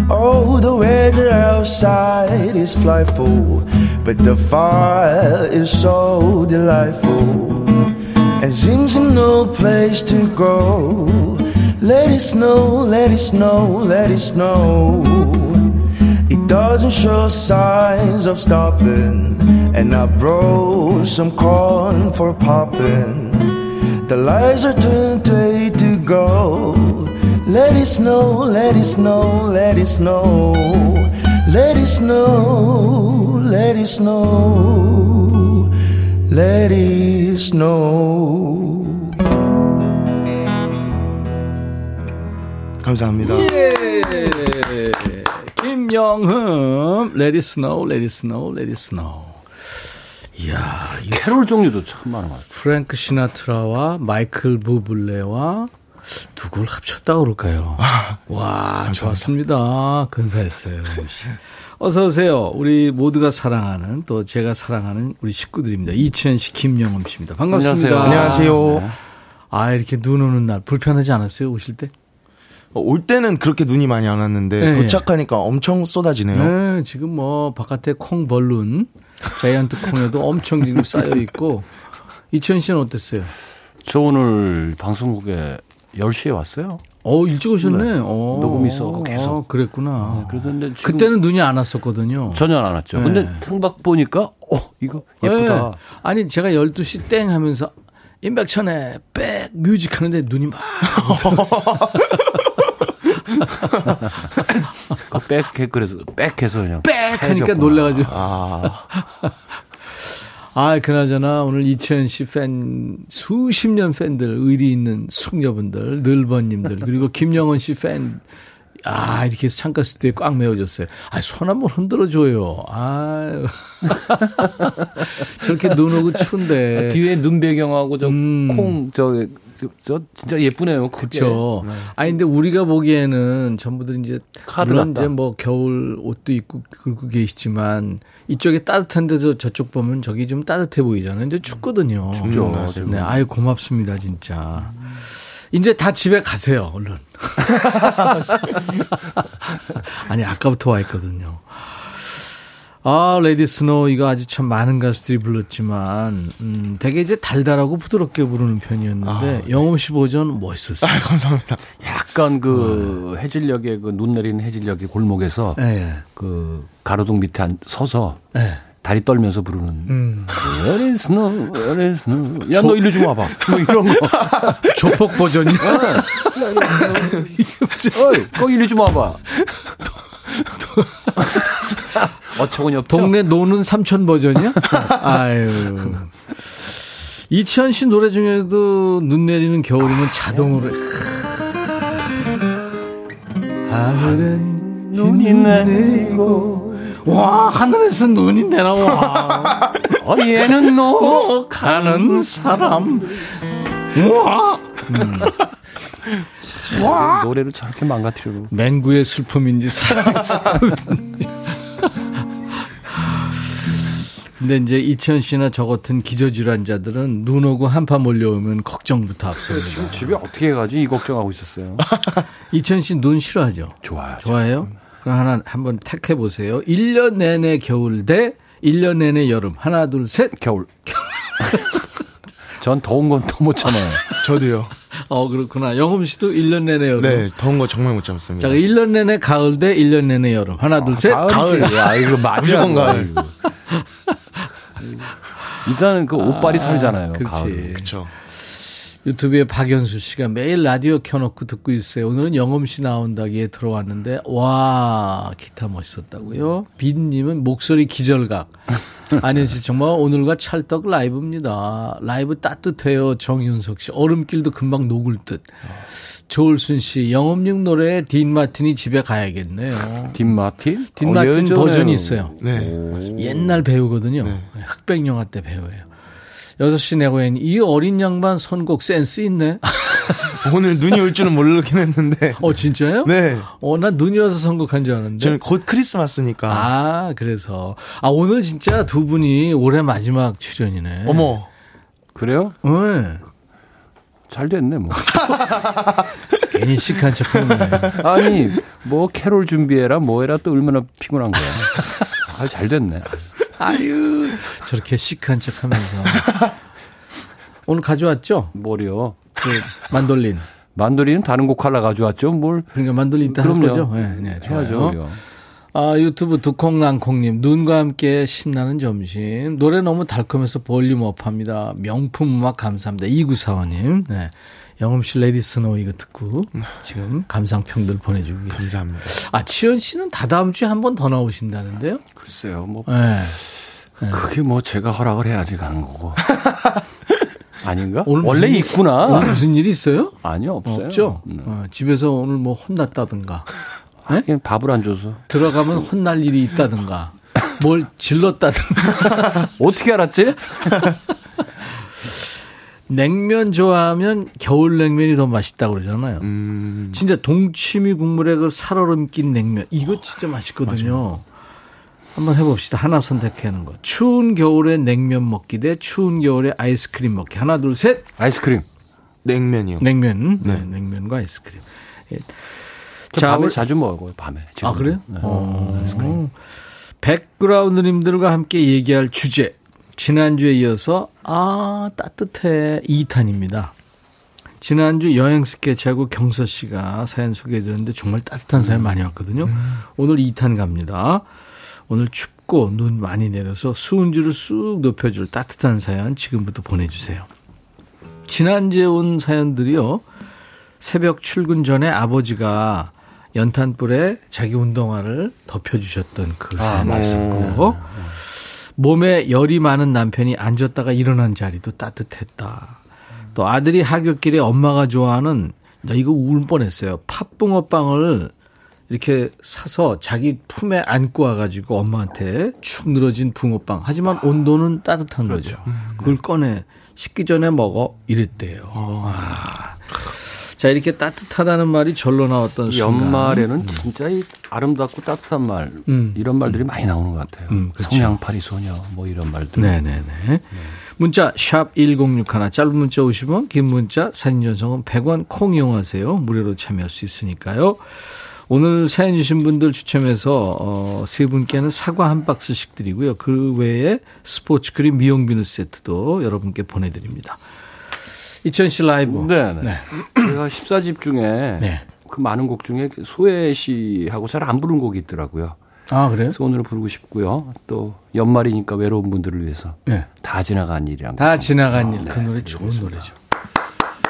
Oh, the weather outside is frightful, but the fire is so delightful. And seems no place to go. Let it snow, let it snow, let it snow. It doesn't show signs of stopping, and I brought some corn for popping. The lights are turned way to go. Let it snow, let it snow, let it snow. Let it snow, let it snow. Let it snow. 감사합니다. 예. 김영흠, Let it snow, let it snow, let it snow. 이야, 캐롤 종류도 참 많은 것 같아요. 프랭크 시나트라와 마이클 부블레와 누굴 합쳤다 그럴까요? 와, 감사합니다. 좋았습니다. 근사했어요. 어서 오세요. 우리 모두가 사랑하는, 또 제가 사랑하는 우리 식구들입니다. 이치현 씨, 김영음 씨입니다. 반갑습니다. 안녕하세요. 안녕하세요. 아, 이렇게 눈 오는 날 불편하지 않았어요? 오실 때? 올 때는 그렇게 눈이 많이 안 왔는데 네. 도착하니까 엄청 쏟아지네요. 네, 지금 뭐 바깥에 콩 벌룬, 자이언트 콩에도 엄청 지금 쌓여 있고. 이치현 씨는 어땠어요? 저 오늘 방송국에 열 시에 왔어요. 어, 일찍 오셨네. 네. 오, 녹음이 있어갖고 계속. 아, 그랬구나. 네, 그랬는데 그때는 눈이 안 왔었거든요. 전혀 안 왔죠. 네. 근데 창밖 보니까 어, 이거 예쁘다. 네. 아니 제가 열두 시 땡 하면서 임백천의 백 뮤직 하는데 눈이 막 백, 그래서 백 해서 그냥 백 하니까 놀래가지고. 아. 아, 그나저나 오늘 이치현 씨 팬, 수십 년 팬들, 의리 있는 숙녀분들, 늘버님들, 그리고 김영은 씨 팬, 아, 이렇게 창가 스튜디오에 꽉 메워줬어요. 아, 손 한번 흔들어줘요. 아, 저렇게 눈 오고 추운데. 아, 뒤에 눈 배경하고 저 음. 콩, 저. 저 진짜 예쁘네요. 그렇죠. 네. 아니 근데 우리가 보기에는 전부들 이제 물론 이제 뭐 겨울 옷도 입고 그러고 계시지만 이쪽에 따뜻한 데서 저쪽 보면 저기 좀 따뜻해 보이잖아요. 이제 춥거든요. 춥죠. 음, 네, 아유 고맙습니다 진짜. 음. 이제 다 집에 가세요 얼른. 아니 아까부터 와 있거든요. 아, 레디 스노우 이거 아주 참 많은 가수들이 불렀지만 음, 되게 이제 달달하고 부드럽게 부르는 편이었는데 아, 네. 영음 씨 버전 멋있었어요. 아, 감사합니다. 약간 그 아. 해질녘에 그 눈 내리는 해질녘의 골목에서 네. 그 가로등 밑에 서서 네. 다리 떨면서 부르는 음. 레디 스노우, 레디 스노우. 야, 너 일로 좀 와봐. 뭐 이런 거. 조폭 버전이야. 어이, 거기 일로 좀 와봐. 어처구니 없죠? 동네 노는 삼촌 버전이야? 아유. 이치현 씨 노래 중에도 눈 내리는 겨울이면 자동으로. 하늘은 눈이 내리고. 와, 하늘에서 눈이 내려와. 어, 얘는 너 가는 사람. 와. 음. 와. 노래를 저렇게 망가뜨리고. 맹구의 슬픔인지 사랑의 슬픔인지. 근데 이제 이치현 씨나 저 같은 기저질환자들은 눈 오고 한파 몰려오면 걱정부터 앞섭니다. 지금 집에 어떻게 가지 이 걱정하고 있었어요. 이치현 씨 눈 싫어하죠? 좋아요. 좋아요? 그럼 하나 한번 택해 보세요. 일 년 내내 겨울 대 일 년 내내 여름. 하나 둘 셋. 겨울. 전 더운 건 더 못 참아요. 저도요. 어, 그렇구나. 영음 씨도 일 년 내내 여름. 네, 더운 거 정말 못 참습니다. 자, 일 년 내내 가을 대 일 년 내내 여름. 하나, 아, 둘, 셋. 가을. 가을. 야, 이거 무조건 가을. 일단은 그 옷빨이 아, 살잖아요. 그렇지. 그렇죠. 유튜브에 박연수 씨가 매일 라디오 켜놓고 듣고 있어요. 오늘은 영음 씨 나온다기에 들어왔는데, 와, 기타 멋있었다고요. 빈님은 목소리 기절각. 안현 씨 정말 오늘과 찰떡 라이브입니다. 라이브 따뜻해요. 정윤석 씨. 얼음길도 금방 녹을 듯. 조울순 씨. 영업용 노래에 딘 마틴이 집에 가야겠네요. 딘 마틴? 딘 어, 마틴 예전에요. 버전이 있어요. 네. 옛날 배우거든요. 네. 흑백 영화 때 배우예요. 여섯 시 내고엔 이 어린 양반 선곡 센스 있네. 오늘 눈이 올 줄은 모르긴 했는데. 어, 진짜요? 네. 어, 난 눈이 와서 선곡한 줄 알았는데. 저는 곧 크리스마스니까. 아, 그래서. 아, 오늘 진짜 두 분이 올해 마지막 출연이네. 어머. 그래요? 네. 잘 됐네, 뭐. 괜히 시크한 척 하네. 아니, 뭐, 캐롤 준비해라, 뭐해라 또 얼마나 피곤한 거야. 아, 잘 됐네. 아유. 저렇게 시크한 척 하면서. 오늘 가져왔죠? 뭐요? 그 만돌린. 만돌린은 다른 곡 하나 가져왔죠. 뭘. 그러니까 만돌린 따로 거죠. 네, 네, 좋아요. 해야죠, 아, 유튜브 두콩난콩님, 눈과 함께 신나는 점심. 노래 너무 달콤해서 볼륨업 합니다. 명품 음악 감사합니다. 이구사원님. 네. 영음씨 레디 스노우 이거 듣고 지금 감상평들 보내주고 계세요. 감사합니다. 아, 치현 씨는 다 다음 주에 한 번 더 나오신다는데요? 글쎄요, 뭐. 네. 그게 뭐 제가 허락을 해야지 가는 거고. 아닌가? 오늘 원래 무슨, 있구나. 오늘 무슨 일이 있어요? 아니요, 없어요. 없죠. 네. 어, 집에서 오늘 뭐 혼났다든가. 네? 그냥 밥을 안 줘서. 들어가면 혼날 일이 있다든가. 뭘 질렀다든가. 어떻게 알았지? 냉면 좋아하면 겨울 냉면이 더 맛있다고 그러잖아요. 음. 진짜 동치미 국물에 그 살얼음 낀 냉면. 이거 진짜 맛있거든요. 맞아요. 한번 해봅시다. 하나 선택하는 거. 추운 겨울에 냉면 먹기 대 추운 겨울에 아이스크림 먹기. 하나, 둘, 셋. 아이스크림. 냉면이요. 냉면. 네. 네, 냉면과 아이스크림. 예. 자, 밤에 올... 자주 먹어요. 밤에. 지금. 아, 그래요? 네. 오. 아이스크림. 백그라운드님들과 함께 얘기할 주제. 지난주에 이어서 아 따뜻해 이 탄입니다. 지난주 여행 스케치하고 경서 씨가 사연 소개해드렸는데 정말 따뜻한 사연 많이 왔거든요. 오늘 이 탄 갑니다. 오늘 춥고 눈 많이 내려서 수은주를 쑥 높여줄 따뜻한 사연 지금부터 보내주세요. 지난주에 온 사연들이요. 새벽 출근 전에 아버지가 연탄불에 자기 운동화를 덮여주셨던 그 사연이었고 아, 네. 몸에 열이 많은 남편이 앉았다가 일어난 자리도 따뜻했다. 또 아들이 하굣길에 엄마가 좋아하는 나 이거 울 뻔했어요. 팥붕어빵을 이렇게 사서 자기 품에 안고 와가지고 엄마한테 축 늘어진 붕어빵. 하지만 온도는 따뜻한 거죠. 그걸 꺼내 식기 전에 먹어 이랬대요. 아. 자, 이렇게 따뜻하다는 말이 절로 나왔던 순간. 연말에는 음. 진짜 이 아름답고 따뜻한 말 음. 이런 말들이 많이 나오는 것 같아요. 음, 그렇죠. 성냥팔이 소녀 뭐 이런 말들. 네네네. 네. 문자 샵 일공육일 짧은 문자 오십 원 긴 문자 사진 전송은 백 원 콩 이용하세요. 무료로 참여할 수 있으니까요. 오늘 사연 주신 분들 추첨해서 어, 세 분께는 사과 한 박스씩 드리고요. 그 외에 스포츠 크림 미용 비누 세트도 여러분께 보내드립니다. 이치현 씨 라이브. 네. 네. 제가 십사 집 중에 네. 그 많은 곡 중에 소혜 씨하고 잘 안 부른 곡이 있더라고요. 아, 그래요? 그래서 오늘 부르고 싶고요. 또 연말이니까 외로운 분들을 위해서 네. 다 지나간 일이랑. 다 지나간 아, 일. 그 네. 노래 좋은 그렇습니다. 노래죠.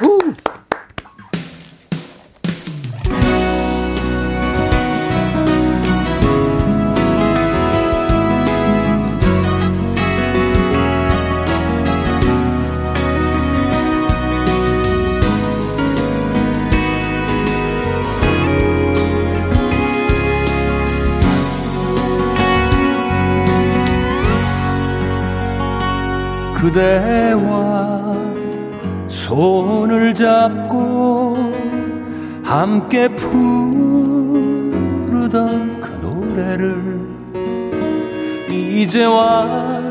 우! 그대와 손을 잡고 함께 부르던 그 노래를 이제와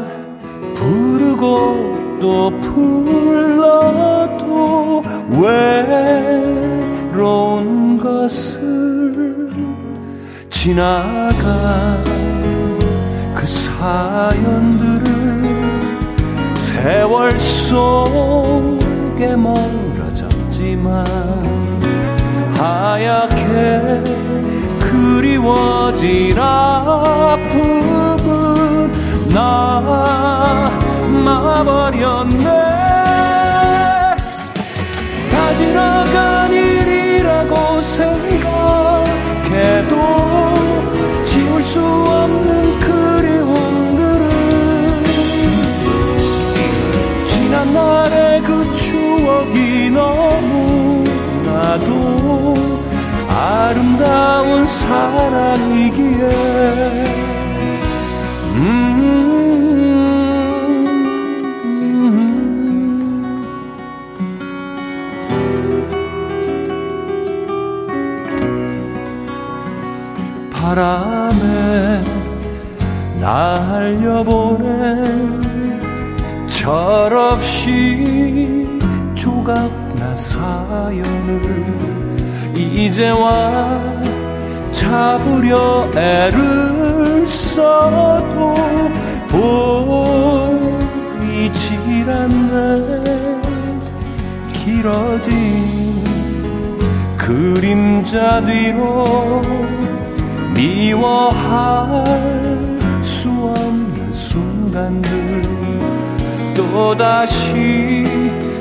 부르고 또 불러도 외로운 것을 지나간 그 사연들을 세월 속에 멀어졌지만 하얗게 그리워진 아픔은 남아버렸네. 다 지나간 일이라고 생각해도 지울 수 없는 그리움 나의 그 추억이 너무나도 아름다운 사랑이기에 음, 음. 바람에 날려보내 철없이 조각나 사연을 이제와 잡으려 애를 써도 보이질 않네. 길어진 그림자 뒤로 미워할 수 없는 순간들 또다시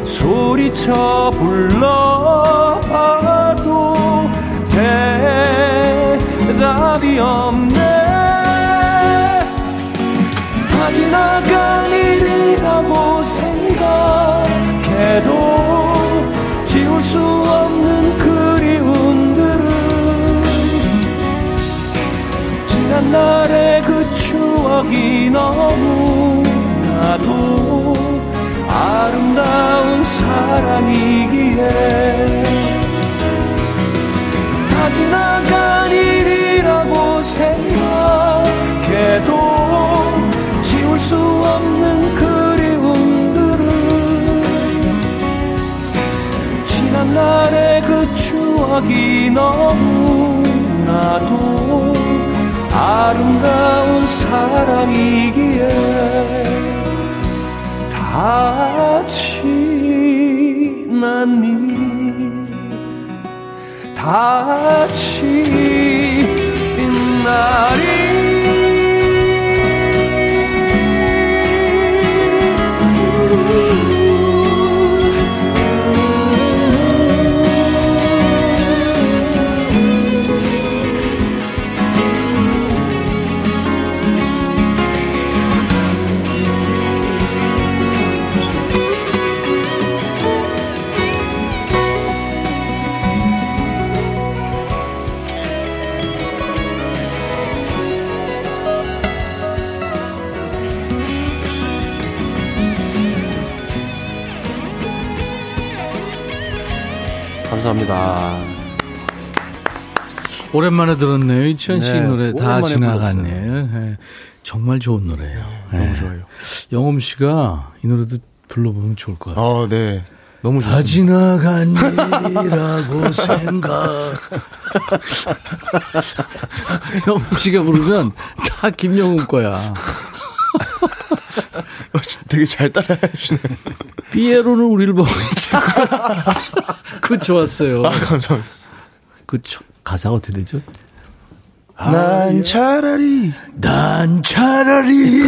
소리쳐 불러봐도 대답이 없네. 다 지나간 일이라고 생각해도 지울 수 없는 그리움들은 지난 날의 그 추억이 너무나도 아름다운 사랑이기에 다 지나간 일이라고 생각해도 지울 수 없는 그리움들은 지난 날의 그 추억이 너무나도 아름다운 사랑이기에 다 지난 일, 다 지난 일. 감사합니다. 오랜만에 들었네요. 이치현 씨 네, 노래 다 지나갔네요. 네, 정말 좋은 노래예요. 네, 네. 너무 좋아요. 영음 씨가 이 노래도 불러보면 좋을 것 같아요. 어, 네. 너무 좋습니다. 다 지나간 일이라고 생각. 영음 씨가 부르면 다 김영음 거야. 되게 잘 따라 하시네. 피에로는 우리를 보고 있다. 그 좋았어요. 아, 감사합니다. 그 가사가 어떻게 되죠? 난 차라리 난 차라리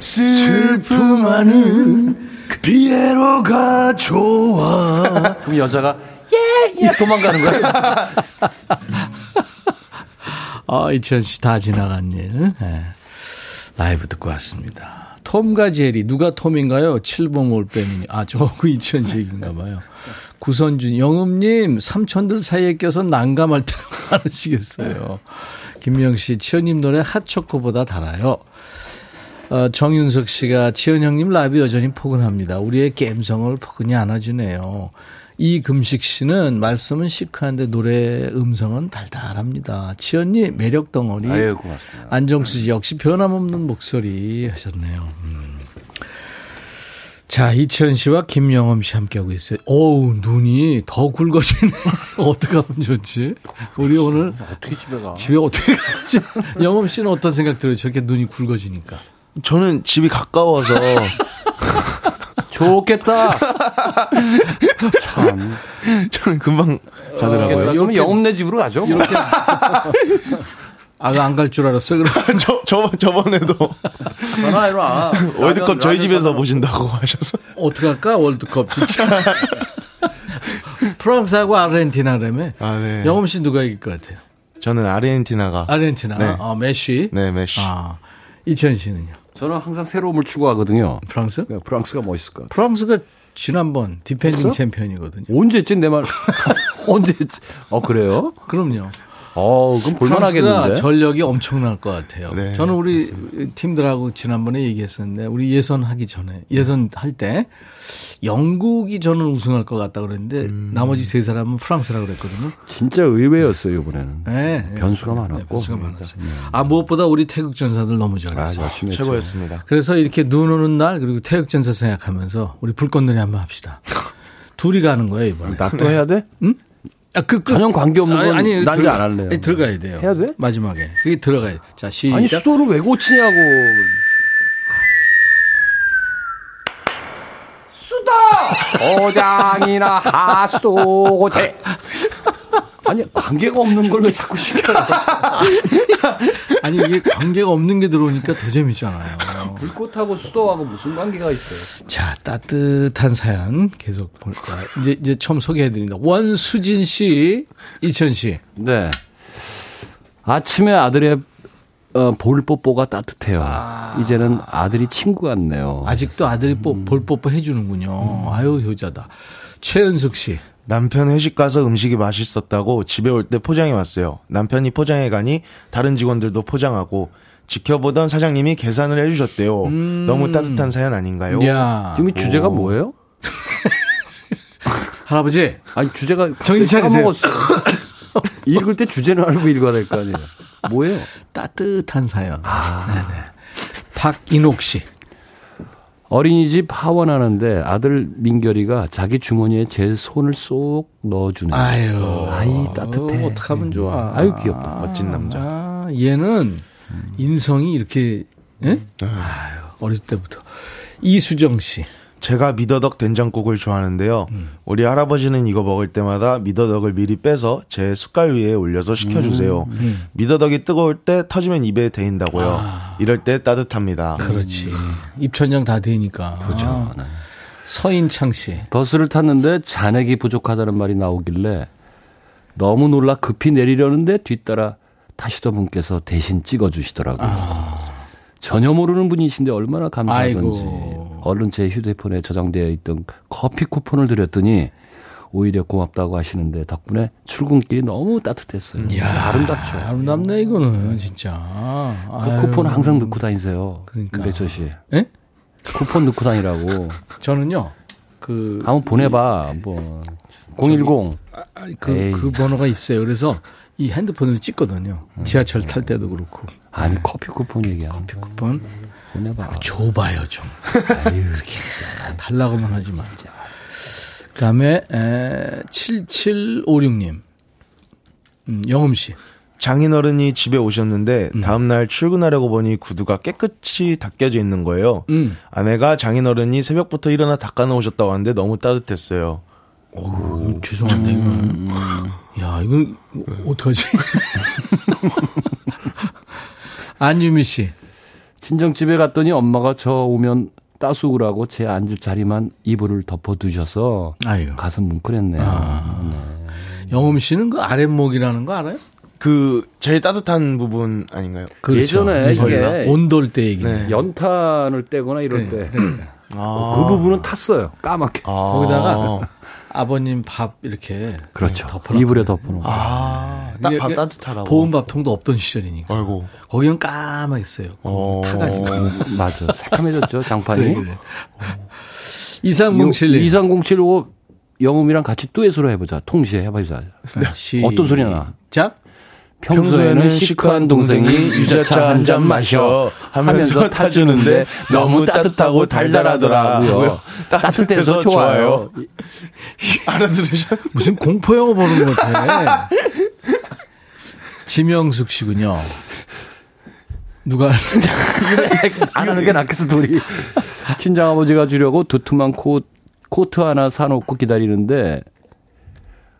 슬픔하는 피에로가 좋아. 그럼 여자가 예예 예, 도망가는 거야. 아, 이치현 씨 다 지나간 일. 네. 라이브 듣고 왔습니다. 톰과 제리. 누가 톰인가요? 칠봉 올빼미니. 아, 저거 이천식 얘기인가 봐요. 구선준. 영음님, 삼촌들 사이에 껴서 난감할 때가 많으시겠어요. 김명씨, 치현님 노래 핫초코보다 달아요. 어, 정윤석 씨가 치현 형님 라이브 여전히 포근합니다. 우리의 갬성을 포근히 안아주네요. 이금식 씨는 말씀은 시크한데 노래 음성은 달달합니다. 치현님 매력 덩어리. 아유, 고맙습니다. 안정수 씨 역시 변함없는 목소리 하셨네요. 음. 자, 이치현 씨와 김영음 씨 함께하고 있어요. 어우, 눈이 더 굵어지네. 어떻게 하면 좋지? 우리 오늘 어떻게 집에 가? 집에 어떻게 가지? 영음 씨는 어떤 생각 들어요? 저렇게 눈이 굵어지니까. 저는 집이 가까워서. 좋겠다. 참. 저는 금방 가더라고요. 어, 그럼 영업내 집으로 가죠. 뭐. 아, 안 갈 줄 알았어요. 그럼. 저, 저, 저번에도. 전화해라. 월드컵 라면, 저희 라면 집에서 라면. 보신다고 하셔서. 어떡할까? 월드컵 진짜. 프랑스하고 아르헨티나라며. 아, 네. 영업 씨 누가 이길 것 같아요? 저는 아르헨티나가. 아르헨티나. 네. 아, 메시. 네, 메시. 아, 이치현 씨는요? 저는 항상 새로움을 추구하거든요. 프랑스? 네, 프랑스가 멋있을 것 같아요. 프랑스가 지난번 디펜딩 그랬어? 챔피언이거든요. 언제쯤 내 말? 언제쯤? 어, 그래요? 그럼요. 어, 그럼 볼만하겠는데. 전력이 엄청날 것 같아요. 네, 저는 우리 맞습니다. 팀들하고 지난번에 얘기했었는데 우리 예선하기 전에 예선할 때 영국이 저는 우승할 것 같다 그랬는데 음. 나머지 세 사람은 프랑스라고 그랬거든요. 진짜 의외였어요 이번에는. 네, 변수가 네, 많았고. 변수가 많았어요. 네. 아, 무엇보다 우리 태극 전사들 너무 잘했어요. 아, 최고였습니다. 그래서 이렇게 눈 오는 날 그리고 태극 전사 생각하면서 우리 불꽃놀이 한번 합시다. 둘이 가는 거예요 이번에. 낙도 네. 해야 돼? 응? 아, 그, 그, 전혀 관계없는 건 아니, 난 이제 안 할래요. 아니, 들어가야 돼요. 해야 돼? 마지막에. 그게 들어가야 돼. 자, 시작. 아니, 수도를 왜 고치냐고. 수도! 고장이나 하수도 고체. 아니, 관계가 없는 걸 왜 자꾸 시켜요? 아니, 이게 관계가 없는 게 들어오니까 더 재밌잖아요. 불꽃하고 수도하고 무슨 관계가 있어요? 자, 따뜻한 사연 계속 볼까. 이제, 이제 처음 소개해드립니다. 원수진 씨, 이천 씨. 네. 아침에 아들의 어, 볼 뽀뽀가 따뜻해요. 아. 이제는 아들이 친구 같네요. 아직도 아들이 뽀, 음. 볼 뽀뽀 해주는군요. 음. 아유, 효자다. 최은숙 씨. 남편 회식 가서 음식이 맛있었다고 집에 올 때 포장해 왔어요. 남편이 포장해 가니 다른 직원들도 포장하고 지켜보던 사장님이 계산을 해주셨대요. 음. 너무 따뜻한 사연 아닌가요? 야. 지금 이 주제가 오. 뭐예요? 할아버지. 아니, 주제가 정신 차리세요. 읽을 때 주제는 알고 읽어야 될 거 아니에요. 뭐예요? 따뜻한 사연. 아. 네네. 박인옥 씨. 어린이집 하원하는데 아들 민결이가 자기 주머니에 제 손을 쏙 넣어주네요. 아유, 아이 따뜻해. 아유, 어떡하면 좋아. 아유 귀엽다. 멋진 남자. 아, 얘는 인성이 이렇게. 예? 아유, 어릴 때부터. 이수정 씨. 제가 미더덕 된장국을 좋아하는데요. 음. 우리 할아버지는 이거 먹을 때마다 미더덕을 미리 빼서 제 숟갈 위에 올려서 식혀주세요. 음. 음. 미더덕이 뜨거울 때 터지면 입에 데인다고요. 아. 이럴 때 따뜻합니다. 그렇지. 음. 입천장 다 데이니까. 그렇죠. 아. 네. 서인창 씨. 버스를 탔는데 잔액이 부족하다는 말이 나오길래 너무 놀라 급히 내리려는데 뒤따라 타시던 분께서 대신 찍어주시더라고요. 아. 전혀 모르는 분이신데 얼마나 감사하던지. 아이고. 얼른 제 휴대폰에 저장되어 있던 커피 쿠폰을 드렸더니 오히려 고맙다고 하시는데 덕분에 출근길이 너무 따뜻했어요. 이야, 아름답죠. 아름답네 이거는 진짜. 그 아유, 쿠폰 항상 넣고 다니세요. 그러니까. 임백천 씨. 예? 쿠폰 넣고 다니라고. 저는요. 그 한번 보내봐. 이, 뭐 공일공. 아, 그, 그 번호가 있어요. 그래서 이 핸드폰을 찍거든요. 지하철 탈 때도 그렇고. 아니 커피 쿠폰 얘기야. 커피 쿠폰. 아, 줘봐요 좀. 아유, 이렇게 달라고만 하지 마. 그 다음에 칠칠오육 님. 음, 영음씨. 장인어른이 집에 오셨는데 음. 다음날 출근하려고 보니 구두가 깨끗이 닦여져 있는 거예요. 음. 아내가 장인어른이 새벽부터 일어나 닦아놓으셨다고 하는데 너무 따뜻했어요. 오, 죄송한데 음. 야 이건 어떡하지. 안유미씨. 친정집에 갔더니 엄마가 저 오면 따수우라고 제 앉을 자리만 이불을 덮어두셔서 아유. 가슴 뭉클했네요. 아. 네. 영음 씨는 그 아랫목이라는 거 알아요? 그 제일 따뜻한 부분 아닌가요? 그렇죠. 예전에 이게 온돌 때 얘기. 네. 연탄을 떼거나 이럴 그래. 때. 그래. 아. 그 부분은 탔어요. 까맣게. 아. 거기다가 아버님 밥 이렇게. 그렇죠. 덮어놓고. 이불에 덮어놓고. 아. 딱 밥 따뜻하라고. 보온밥통도 없던 시절이니까. 아이고. 거기는 까맣겠어요. 타가지고. 맞아. 새카매졌죠, 장판이. 네, 그래. 이삼공칠. 이삼공칠오 영음이랑 같이 뚜엣으로 해보자. 통시에 해보자. 네. 어떤 소리냐 나. 자. 평소에는 시크한 동생이 유자차 한 잔 마셔 하면서 타주는데 너무 따뜻하고 달달하더라고요. 따뜻해서 좋아요. 알아들으셨? 무슨 공포 영화 보는 것 같아. 지명숙 씨군요. 누가 안 하는 게 낫겠어 둘이. 친정아버지가 주려고 두툼한 코, 코트 하나 사놓고 기다리는데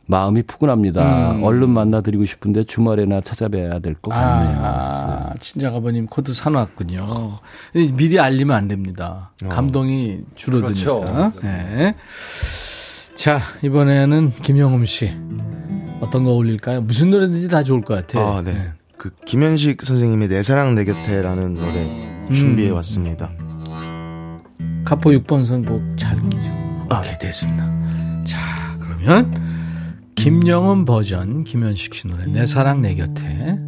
마음이 푸근합니다. 음. 얼른 만나드리고 싶은데 주말에나 찾아뵈야 될 것 같네요. 아, 친정아버님 코트 사놨군요. 미리 알리면 안 됩니다. 어. 감동이 줄어드니까. 그렇죠. 네. 자, 이번에는 김영음 씨. 어떤 거 어울릴까요? 무슨 노래든지 다 좋을 것 같아요. 아, 네. 네. 그 김현식 선생님의 내 사랑 내 곁에라는 노래 음. 준비해 왔습니다. 카포 육 번 선곡 잘 끼죠. 아. 오케이, 됐습니다. 자, 그러면 김영음 버전 김현식 씨 노래 내 사랑 내 곁에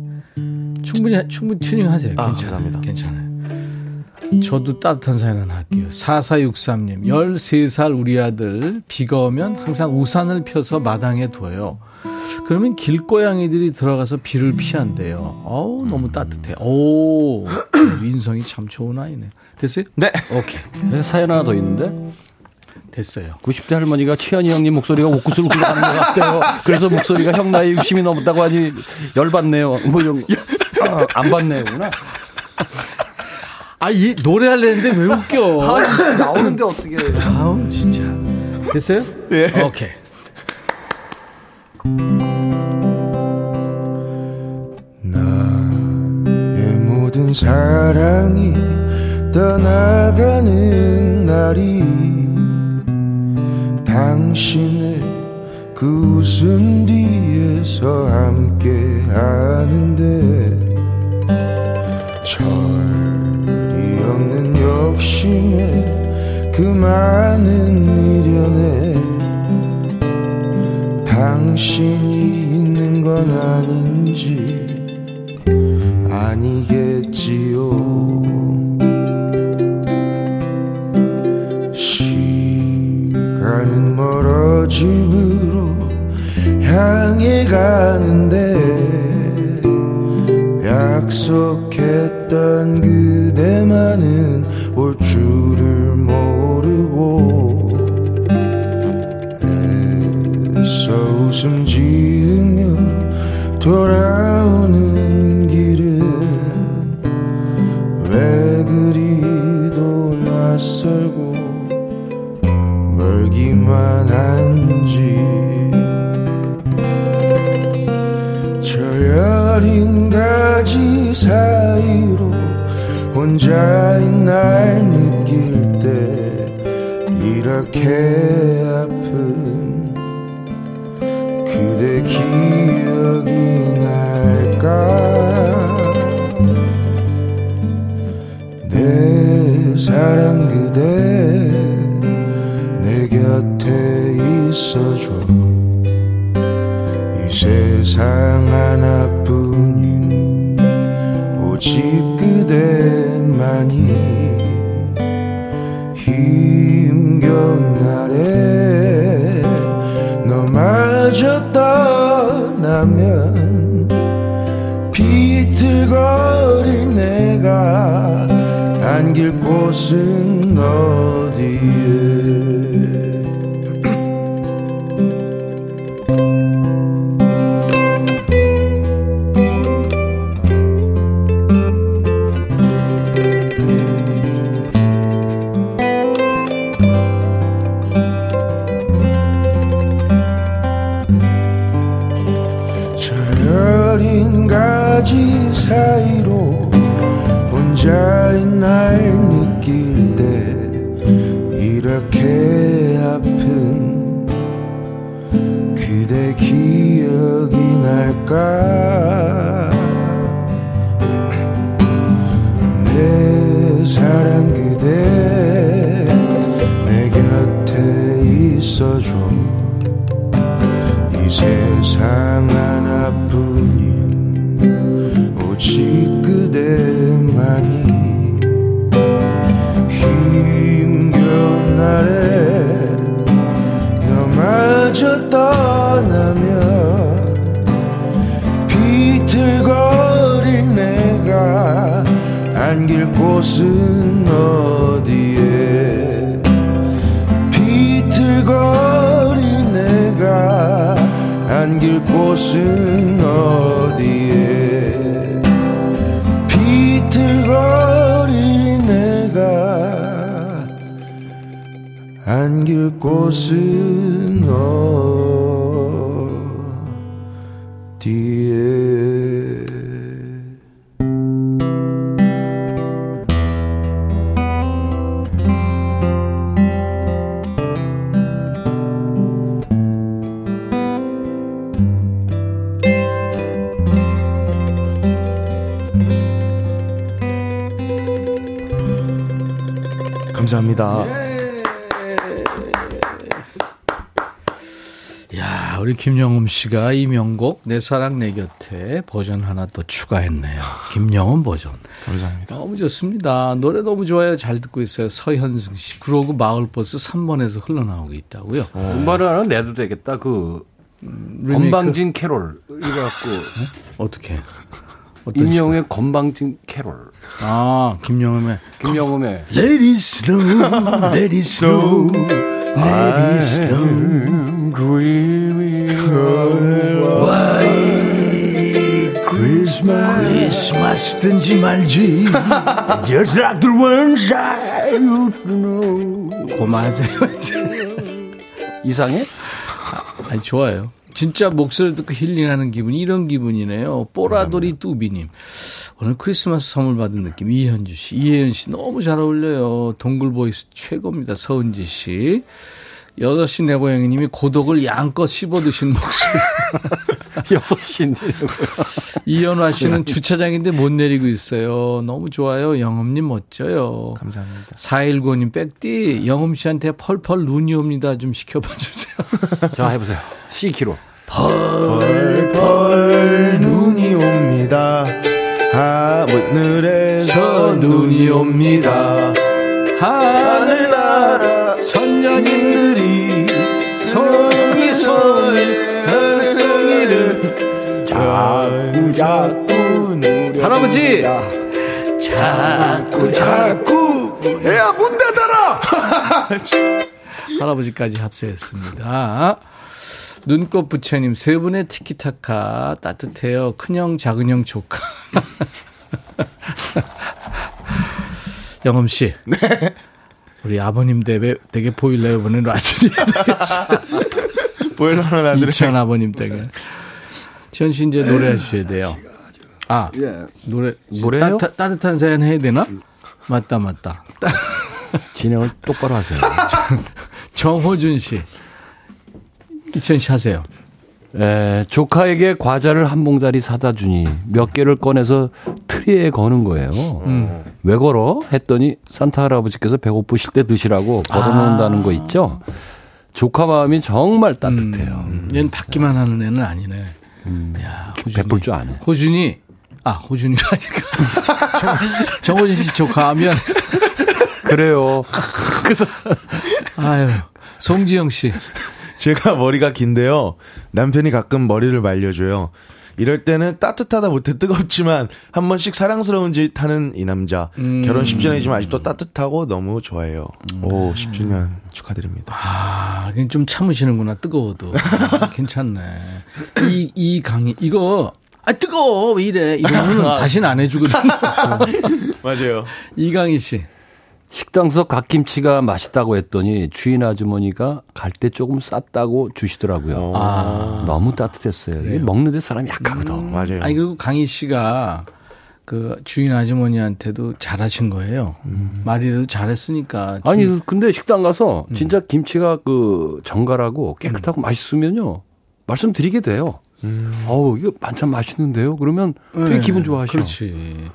충분히 충분히 튜닝하세요. 아, 괜찮아요. 괜찮아요. 저도 따뜻한 사연 하나 할게요. 사사육삼 님. 열세 살 우리 아들 비가 오면 항상 우산을 펴서 마당에 둬요. 그러면 길고양이들이 들어가서 비를 피한대요. 어우, 너무 따뜻해. 오, 인성이 참 좋은 아이네. 됐어요? 네. 오케이. 네, 사연 하나 더 있는데? 됐어요. 구십 대 할머니가 최현희 형님 목소리가 옥구슬구슬 하는 것 같아요. 그래서 목소리가 형 나이 육십이 넘었다고 하니 열받네요. 뭐 이런, 아, 안 받네요,구나. 아, 이 노래하려는데 왜 웃겨? 아, 나오는데 어떻게 해요? 아우, 진짜. 됐어요? 예. 오케이. 떠나가는 날이 당신의 그 웃음 뒤에서 함께 하는데 철이 없는 욕심에 그 많은 미련에 당신이 있는 건 아닌지 아니겠지요. 시간은 멀어 집으로 향해 가는데 약속했던 그대만은 올 줄을 모르고 애써 웃음 지으며 돌아오는 왜 그리도 낯설고 멀기만 한지 저 여린 가지 사이로 혼자인 날 느낄 때 이렇게 아픈 그대 기억이 날까. 내 사랑 그대 내 곁에 있어줘 이 세상 하나뿐인 오직 그대만이 힘겨운 날에 너마저 떠나면 비틀거릴 내가 안길 곳은 어디에 저 여린 가지 사이로 혼자인 날 느낄 때 이렇게 아픈 그대 기억이 날까. 내 사랑 그대 내 곁에 있어줘 이 세상 하나뿐인 오직 그대만이 힘겨운 날에 너마저 떠나면 비틀거린 내가 안길 곳은 어디에 비틀거린 내가 안길 곳은 어디에 비틀거린 내가 안길 곳은 어디에. 감사합니다. 예. 야, 우리 김영음 씨가 이 명곡 내 사랑 내 곁에 버전 하나 또 추가했네요. 김영음 버전. 감사합니다. 너무 좋습니다. 노래 너무 좋아요. 잘 듣고 있어요. 서현승 씨. 구로구 마을버스 삼 번에서 흘러나오고 있다고요. 음반을 하나 내도 되겠다. 그 음, 건방진 캐롤 이거 갖고 어떻게? 임영웅의 건방진 캐롤. 아, 김영음의. 김영음의. Let it snow, let it snow, let it snow. Dreaming of white Christmas. Christmas 든지 말지. Just like the ones I used to know. 고마하세요. 이상해? 아니, 좋아요. 진짜 목소리 듣고 힐링하는 기분 이런 기분이네요. 뽀라돌이 뚜비님 오늘 크리스마스 선물 받은 느낌. 이현주 씨, 이혜연 씨 너무 잘 어울려요. 동굴보이스 최고입니다. 서은지 씨. 여섯 시 내 고양이님이 고독을 양껏 씹어드신 목소리. 여섯 시인데. 이현화 씨는 주차장인데 못 내리고 있어요. 너무 좋아요. 영음님 멋져요. 감사합니다. 사일구님 백띠. 영음 씨한테 펄펄 눈이 옵니다. 좀 시켜봐 주세요. 자, 해보세요. 씨 키로. 펄펄 눈이 옵니다. 하늘에서 눈이 옵니다. 하늘나라 선녀님들이 성이 성의 발성이를 자꾸 자꾸 누릅니다. 할아버지 자꾸 자꾸 애야 문 닫아라. 할아버지까지 합세했습니다. 눈꽃 부처님 세 분의 티키타카 따뜻해요. 큰형 작은형 조카. 영엄 씨, 네. 우리 아버님 댁에 되게 보일러 이번에 라디오 보일러 하나 나들이 이천 아버님 댁에 지현 씨 이제 노래 해주셔야 돼요. 아 노래 노래요? 따, 따뜻한 사연 해야 되나? 맞다 맞다. 진행을 똑바로 하세요. 정호준 씨. 이치현 씨 하세요. 에, 조카에게 과자를 한 봉다리 사다 주니 몇 개를 꺼내서 트리에 거는 거예요. 음. 왜 걸어? 했더니 산타 할아버지께서 배고프실 때 드시라고 걸어놓는다는 아. 거 있죠. 조카 마음이 정말 따뜻해요. 음, 얘는 받기만 하는 애는 아니네. 음, 야, 호준이. 베풀 줄 아네. 호준이. 아 호준이가 아니라 정호준 씨 조카 미안. 그래요. 그래서 아유 송지영 씨. 제가 머리가 긴데요. 남편이 가끔 머리를 말려줘요. 이럴 때는 따뜻하다 못해 뜨겁지만 한 번씩 사랑스러운 짓 하는 이 남자. 음. 결혼 십 주년이지만 아직도 따뜻하고 너무 좋아해요. 음. 오, 십 주년 축하드립니다. 아, 좀 참으시는구나. 뜨거워도. 아, 괜찮네. 이, 이 강의, 이거, 아, 뜨거워! 왜 이래? 이러면 아. 다시는 안 해주거든요. 맞아요. 이강희 씨. 식당에서 갓김치가 맛있다고 했더니 주인 아주머니가 갈 때 조금 쌌다고 주시더라고요. 아. 너무 따뜻했어요. 그래요. 먹는데 사람이 약하거든. 음. 맞아요. 아니, 그리고 강희 씨가 그 주인 아주머니한테도 잘하신 거예요. 음. 말이라도 잘했으니까. 아니, 주... 근데 식당 가서 진짜 음. 김치가 그 정갈하고 깨끗하고 음. 맛있으면요. 말씀드리게 돼요. 음. 어우, 이거 반찬 맛있는데요? 그러면 되게 네, 기분 좋아하셔. 그렇지.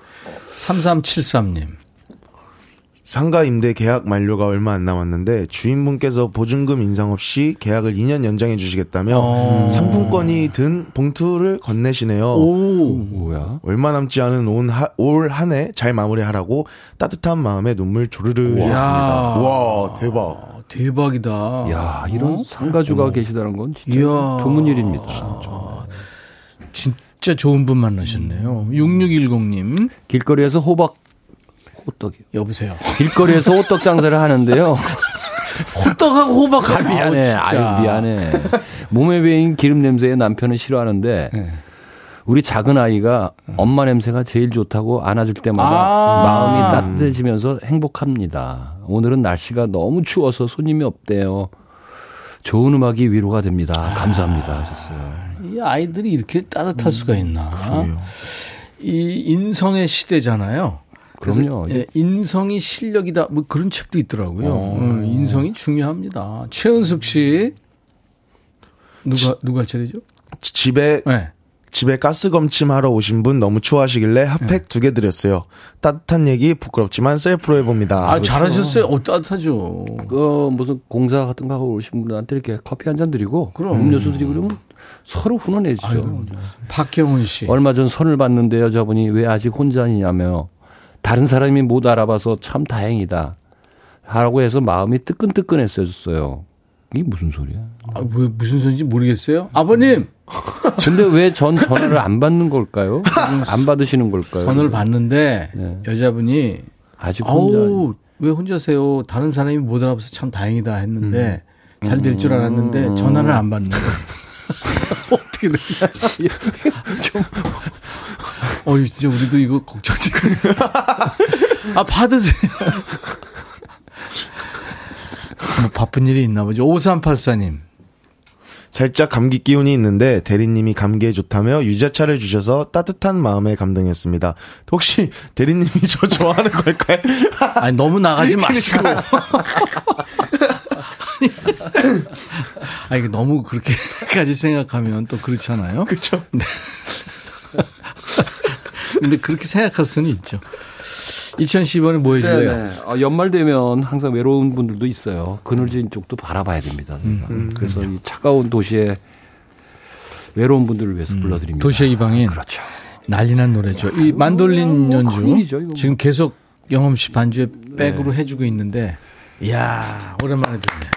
삼삼칠삼님. 상가 임대 계약 만료가 얼마 안 남았는데 주인분께서 보증금 인상 없이 계약을 이 년 연장해 주시겠다며 오. 상품권이 든 봉투를 건네시네요. 오. 뭐야? 얼마 남지 않은 올 한 해 잘 마무리하라고 따뜻한 마음에 눈물 조르르 흘렸습니다. 와 대박. 대박이다. 야 이런 어? 상가주가 어. 계시다는 건 진짜 이야. 드문 일입니다. 진짜. 진짜 좋은 분 만나셨네요. 육육일공님 길거리에서 호박 호떡이요. 여보세요. 길거리에서 호떡 장사를 하는데요. 호떡하고 호박하고 아, 미안해. 아유, 미안해. 몸에 배인 기름 냄새에 남편은 싫어하는데 네. 우리 작은 아이가 엄마 냄새가 제일 좋다고 안아줄 때마다 아~ 마음이 따뜻해지면서 행복합니다. 오늘은 날씨가 너무 추워서 손님이 없대요. 좋은 음악이 위로가 됩니다. 감사합니다. 하셨어요. 이 아이들이 이렇게 따뜻할 음, 수가 있나. 그래요. 이 인성의 시대잖아요. 그럼요. 예, 인성이 실력이다. 뭐 그런 책도 있더라고요. 어. 음, 인성이 중요합니다. 최은숙 씨 누가 지, 누가 차례죠? 집에 네. 집에 가스 검침하러 오신 분 너무 추워하시길래 핫팩 네. 두 개 드렸어요. 따뜻한 얘기 부끄럽지만 셀프로 해봅니다. 아 잘하셨어요. 어, 따뜻하죠. 그 무슨 공사 같은 거 하고 오신 분한테 이렇게 커피 한 잔 드리고 그럼 음료수 드리고 그러면. 서로 훈훈해지죠. 아이고, 박경훈 씨 얼마 전 선을 봤는데 여자분이 왜 아직 혼자이냐며. 다른 사람이 못 알아봐서 참 다행이다. 하라고 해서 마음이 뜨끈뜨끈했었어요. 이게 무슨 소리야? 아, 왜 무슨 소리인지 모르겠어요? 아버님! 근데 왜 전 전화를 안 받는 걸까요? 안 받으시는 걸까요? 전화를 받는데 네. 여자분이 아직 혼자. 아우, 왜 혼자세요? 다른 사람이 못 알아봐서 참 다행이다 했는데 음. 잘 될 줄 알았는데 음. 전화를 안 받는 거예요. 어떻게 되냐? 좀. 어이 진짜 우리도 이거 걱정되거든요. 아 받으세요. 뭐 바쁜 일이 있나 보죠. 오삼팔사님 살짝 감기 기운이 있는데 대리님이 감기에 좋다며 유자차를 주셔서 따뜻한 마음에 감동했습니다. 혹시 대리님이 저 좋아하는 걸까요? 아니 너무 나가지 마시고. 아니 너무 그렇게까지 생각하면 또 그렇잖아요. 그렇죠. 네. 근데 그렇게 생각할 수는 있죠. 이천 씨 이번에 뭐 해주세요? 어, 연말 되면 항상 외로운 분들도 있어요. 그늘진 쪽도 바라봐야 됩니다. 음, 음, 그래서 음. 이 차가운 도시에 외로운 분들을 위해서 음, 불러드립니다. 도시의 이방인. 그렇죠. 난리난 노래죠. 이 만돌린 뭐, 연주. 강인이죠, 이거 뭐. 지금 계속 영엄 씨 반주에 백으로 네. 해주고 있는데, 이야 오랜만에 듣네요.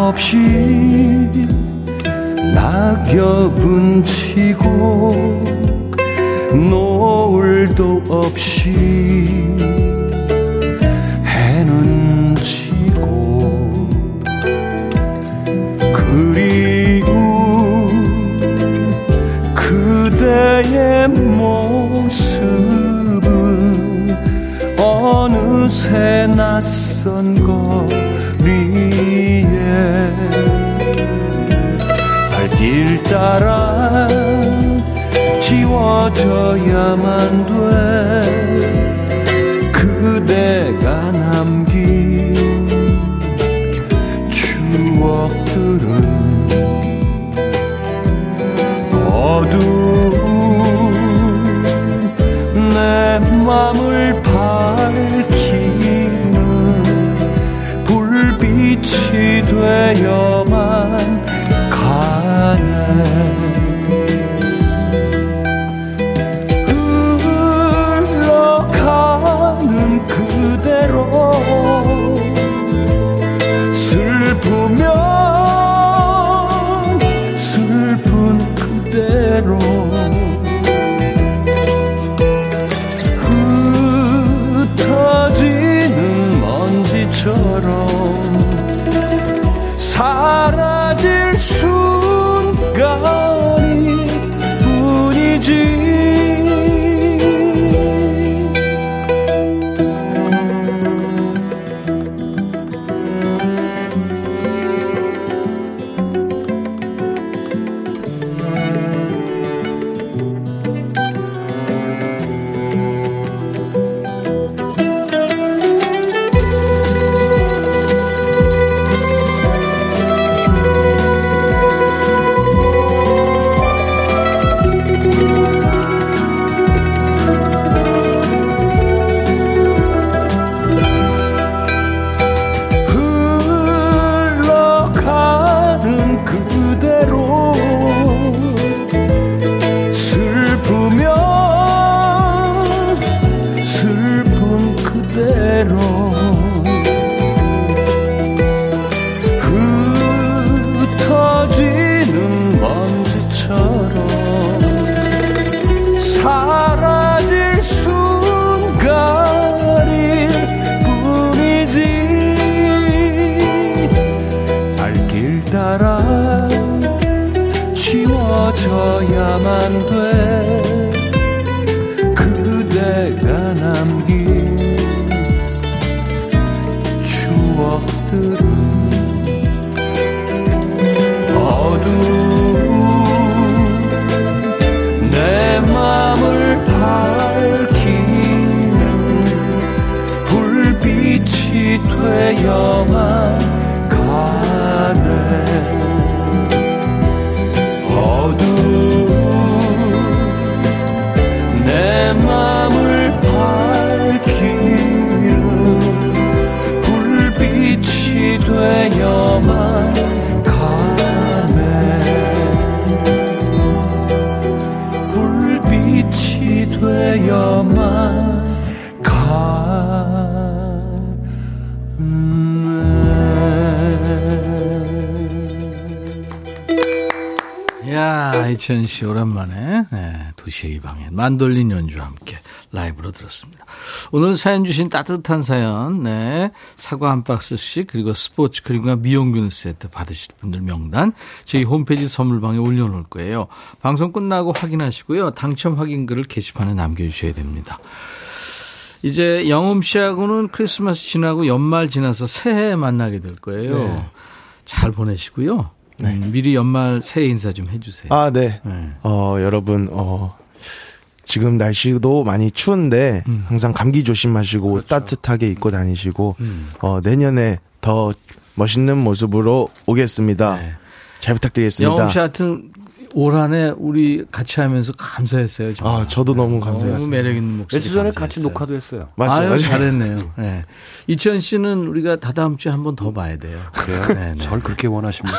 없이 낙엽은 치고 노을도 없이 해는 지고 그리운 그대의 모습은 어느새 낯선 거리 발길 따라 지워져야만 돼 그대가 남긴 추억들은 어두운 내 맘을 밝히는 불빛이 되어만 흘러가는 그대로 슬프면 슬픈 그대로 흩어지는 먼지처럼 사라질 수 되어만 가네. 이치현 씨 오랜만에 네, 도시의 이 방에 만돌린 연주와 함께 라이브로 들었습니다. 오늘 사연 주신 따뜻한 사연 네, 사과 한 박스씩 그리고 스포츠 크림과 미용균 세트 받으실 분들 명단 저희 홈페이지 선물방에 올려놓을 거예요. 방송 끝나고 확인하시고요. 당첨 확인글을 게시판에 남겨주셔야 됩니다. 이제 영음 씨하고는 크리스마스 지나고 연말 지나서 새해 만나게 될 거예요. 네. 잘 보내시고요. 네. 음, 미리 연말 새해 인사 좀 해주세요. 아, 네. 네. 어, 여러분, 어, 지금 날씨도 많이 추운데 음. 항상 감기 조심하시고 그렇죠. 따뜻하게 입고 다니시고 음. 어, 내년에 더 멋있는 모습으로 오겠습니다. 네. 잘 부탁드리겠습니다. 영음 씨 하여튼 올 한해 우리 같이 하면서 감사했어요. 정말. 아, 저도 너무 감사했어요. 너무 매력 있는 목소리. 며칠 전에 감사했어요. 같이 녹화도 했어요. 맞아요. 아유, 잘했네요. 네. 이치현 씨는 우리가 다다음 주에 한 번 더 봐야 돼요. 그래요? 네, 네. 절 그렇게 원하십니까?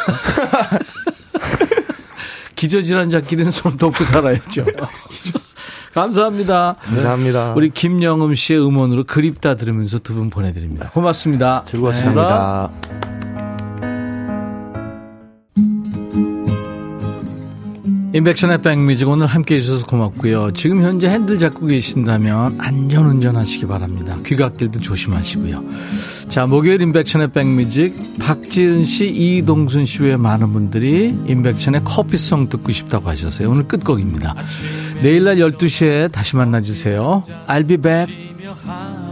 기저질환자끼리는 손 돕고 살아야죠. 감사합니다. 감사합니다. 우리 김영음 씨의 음원으로 그립다 들으면서 두 분 보내드립니다. 고맙습니다. 즐거웠습니다. 네. 임백천의 백뮤직 오늘 함께해 주셔서 고맙고요. 지금 현재 핸들 잡고 계신다면 안전운전 하시기 바랍니다. 귀갓길도 조심하시고요. 자, 목요일 임백천의 백뮤직 박지은씨 이동순씨 외에 많은 분들이 임백천의 커피송 듣고 싶다고 하셨어요. 오늘 끝곡입니다. 내일날 열두 시에 다시 만나주세요. I'll be back.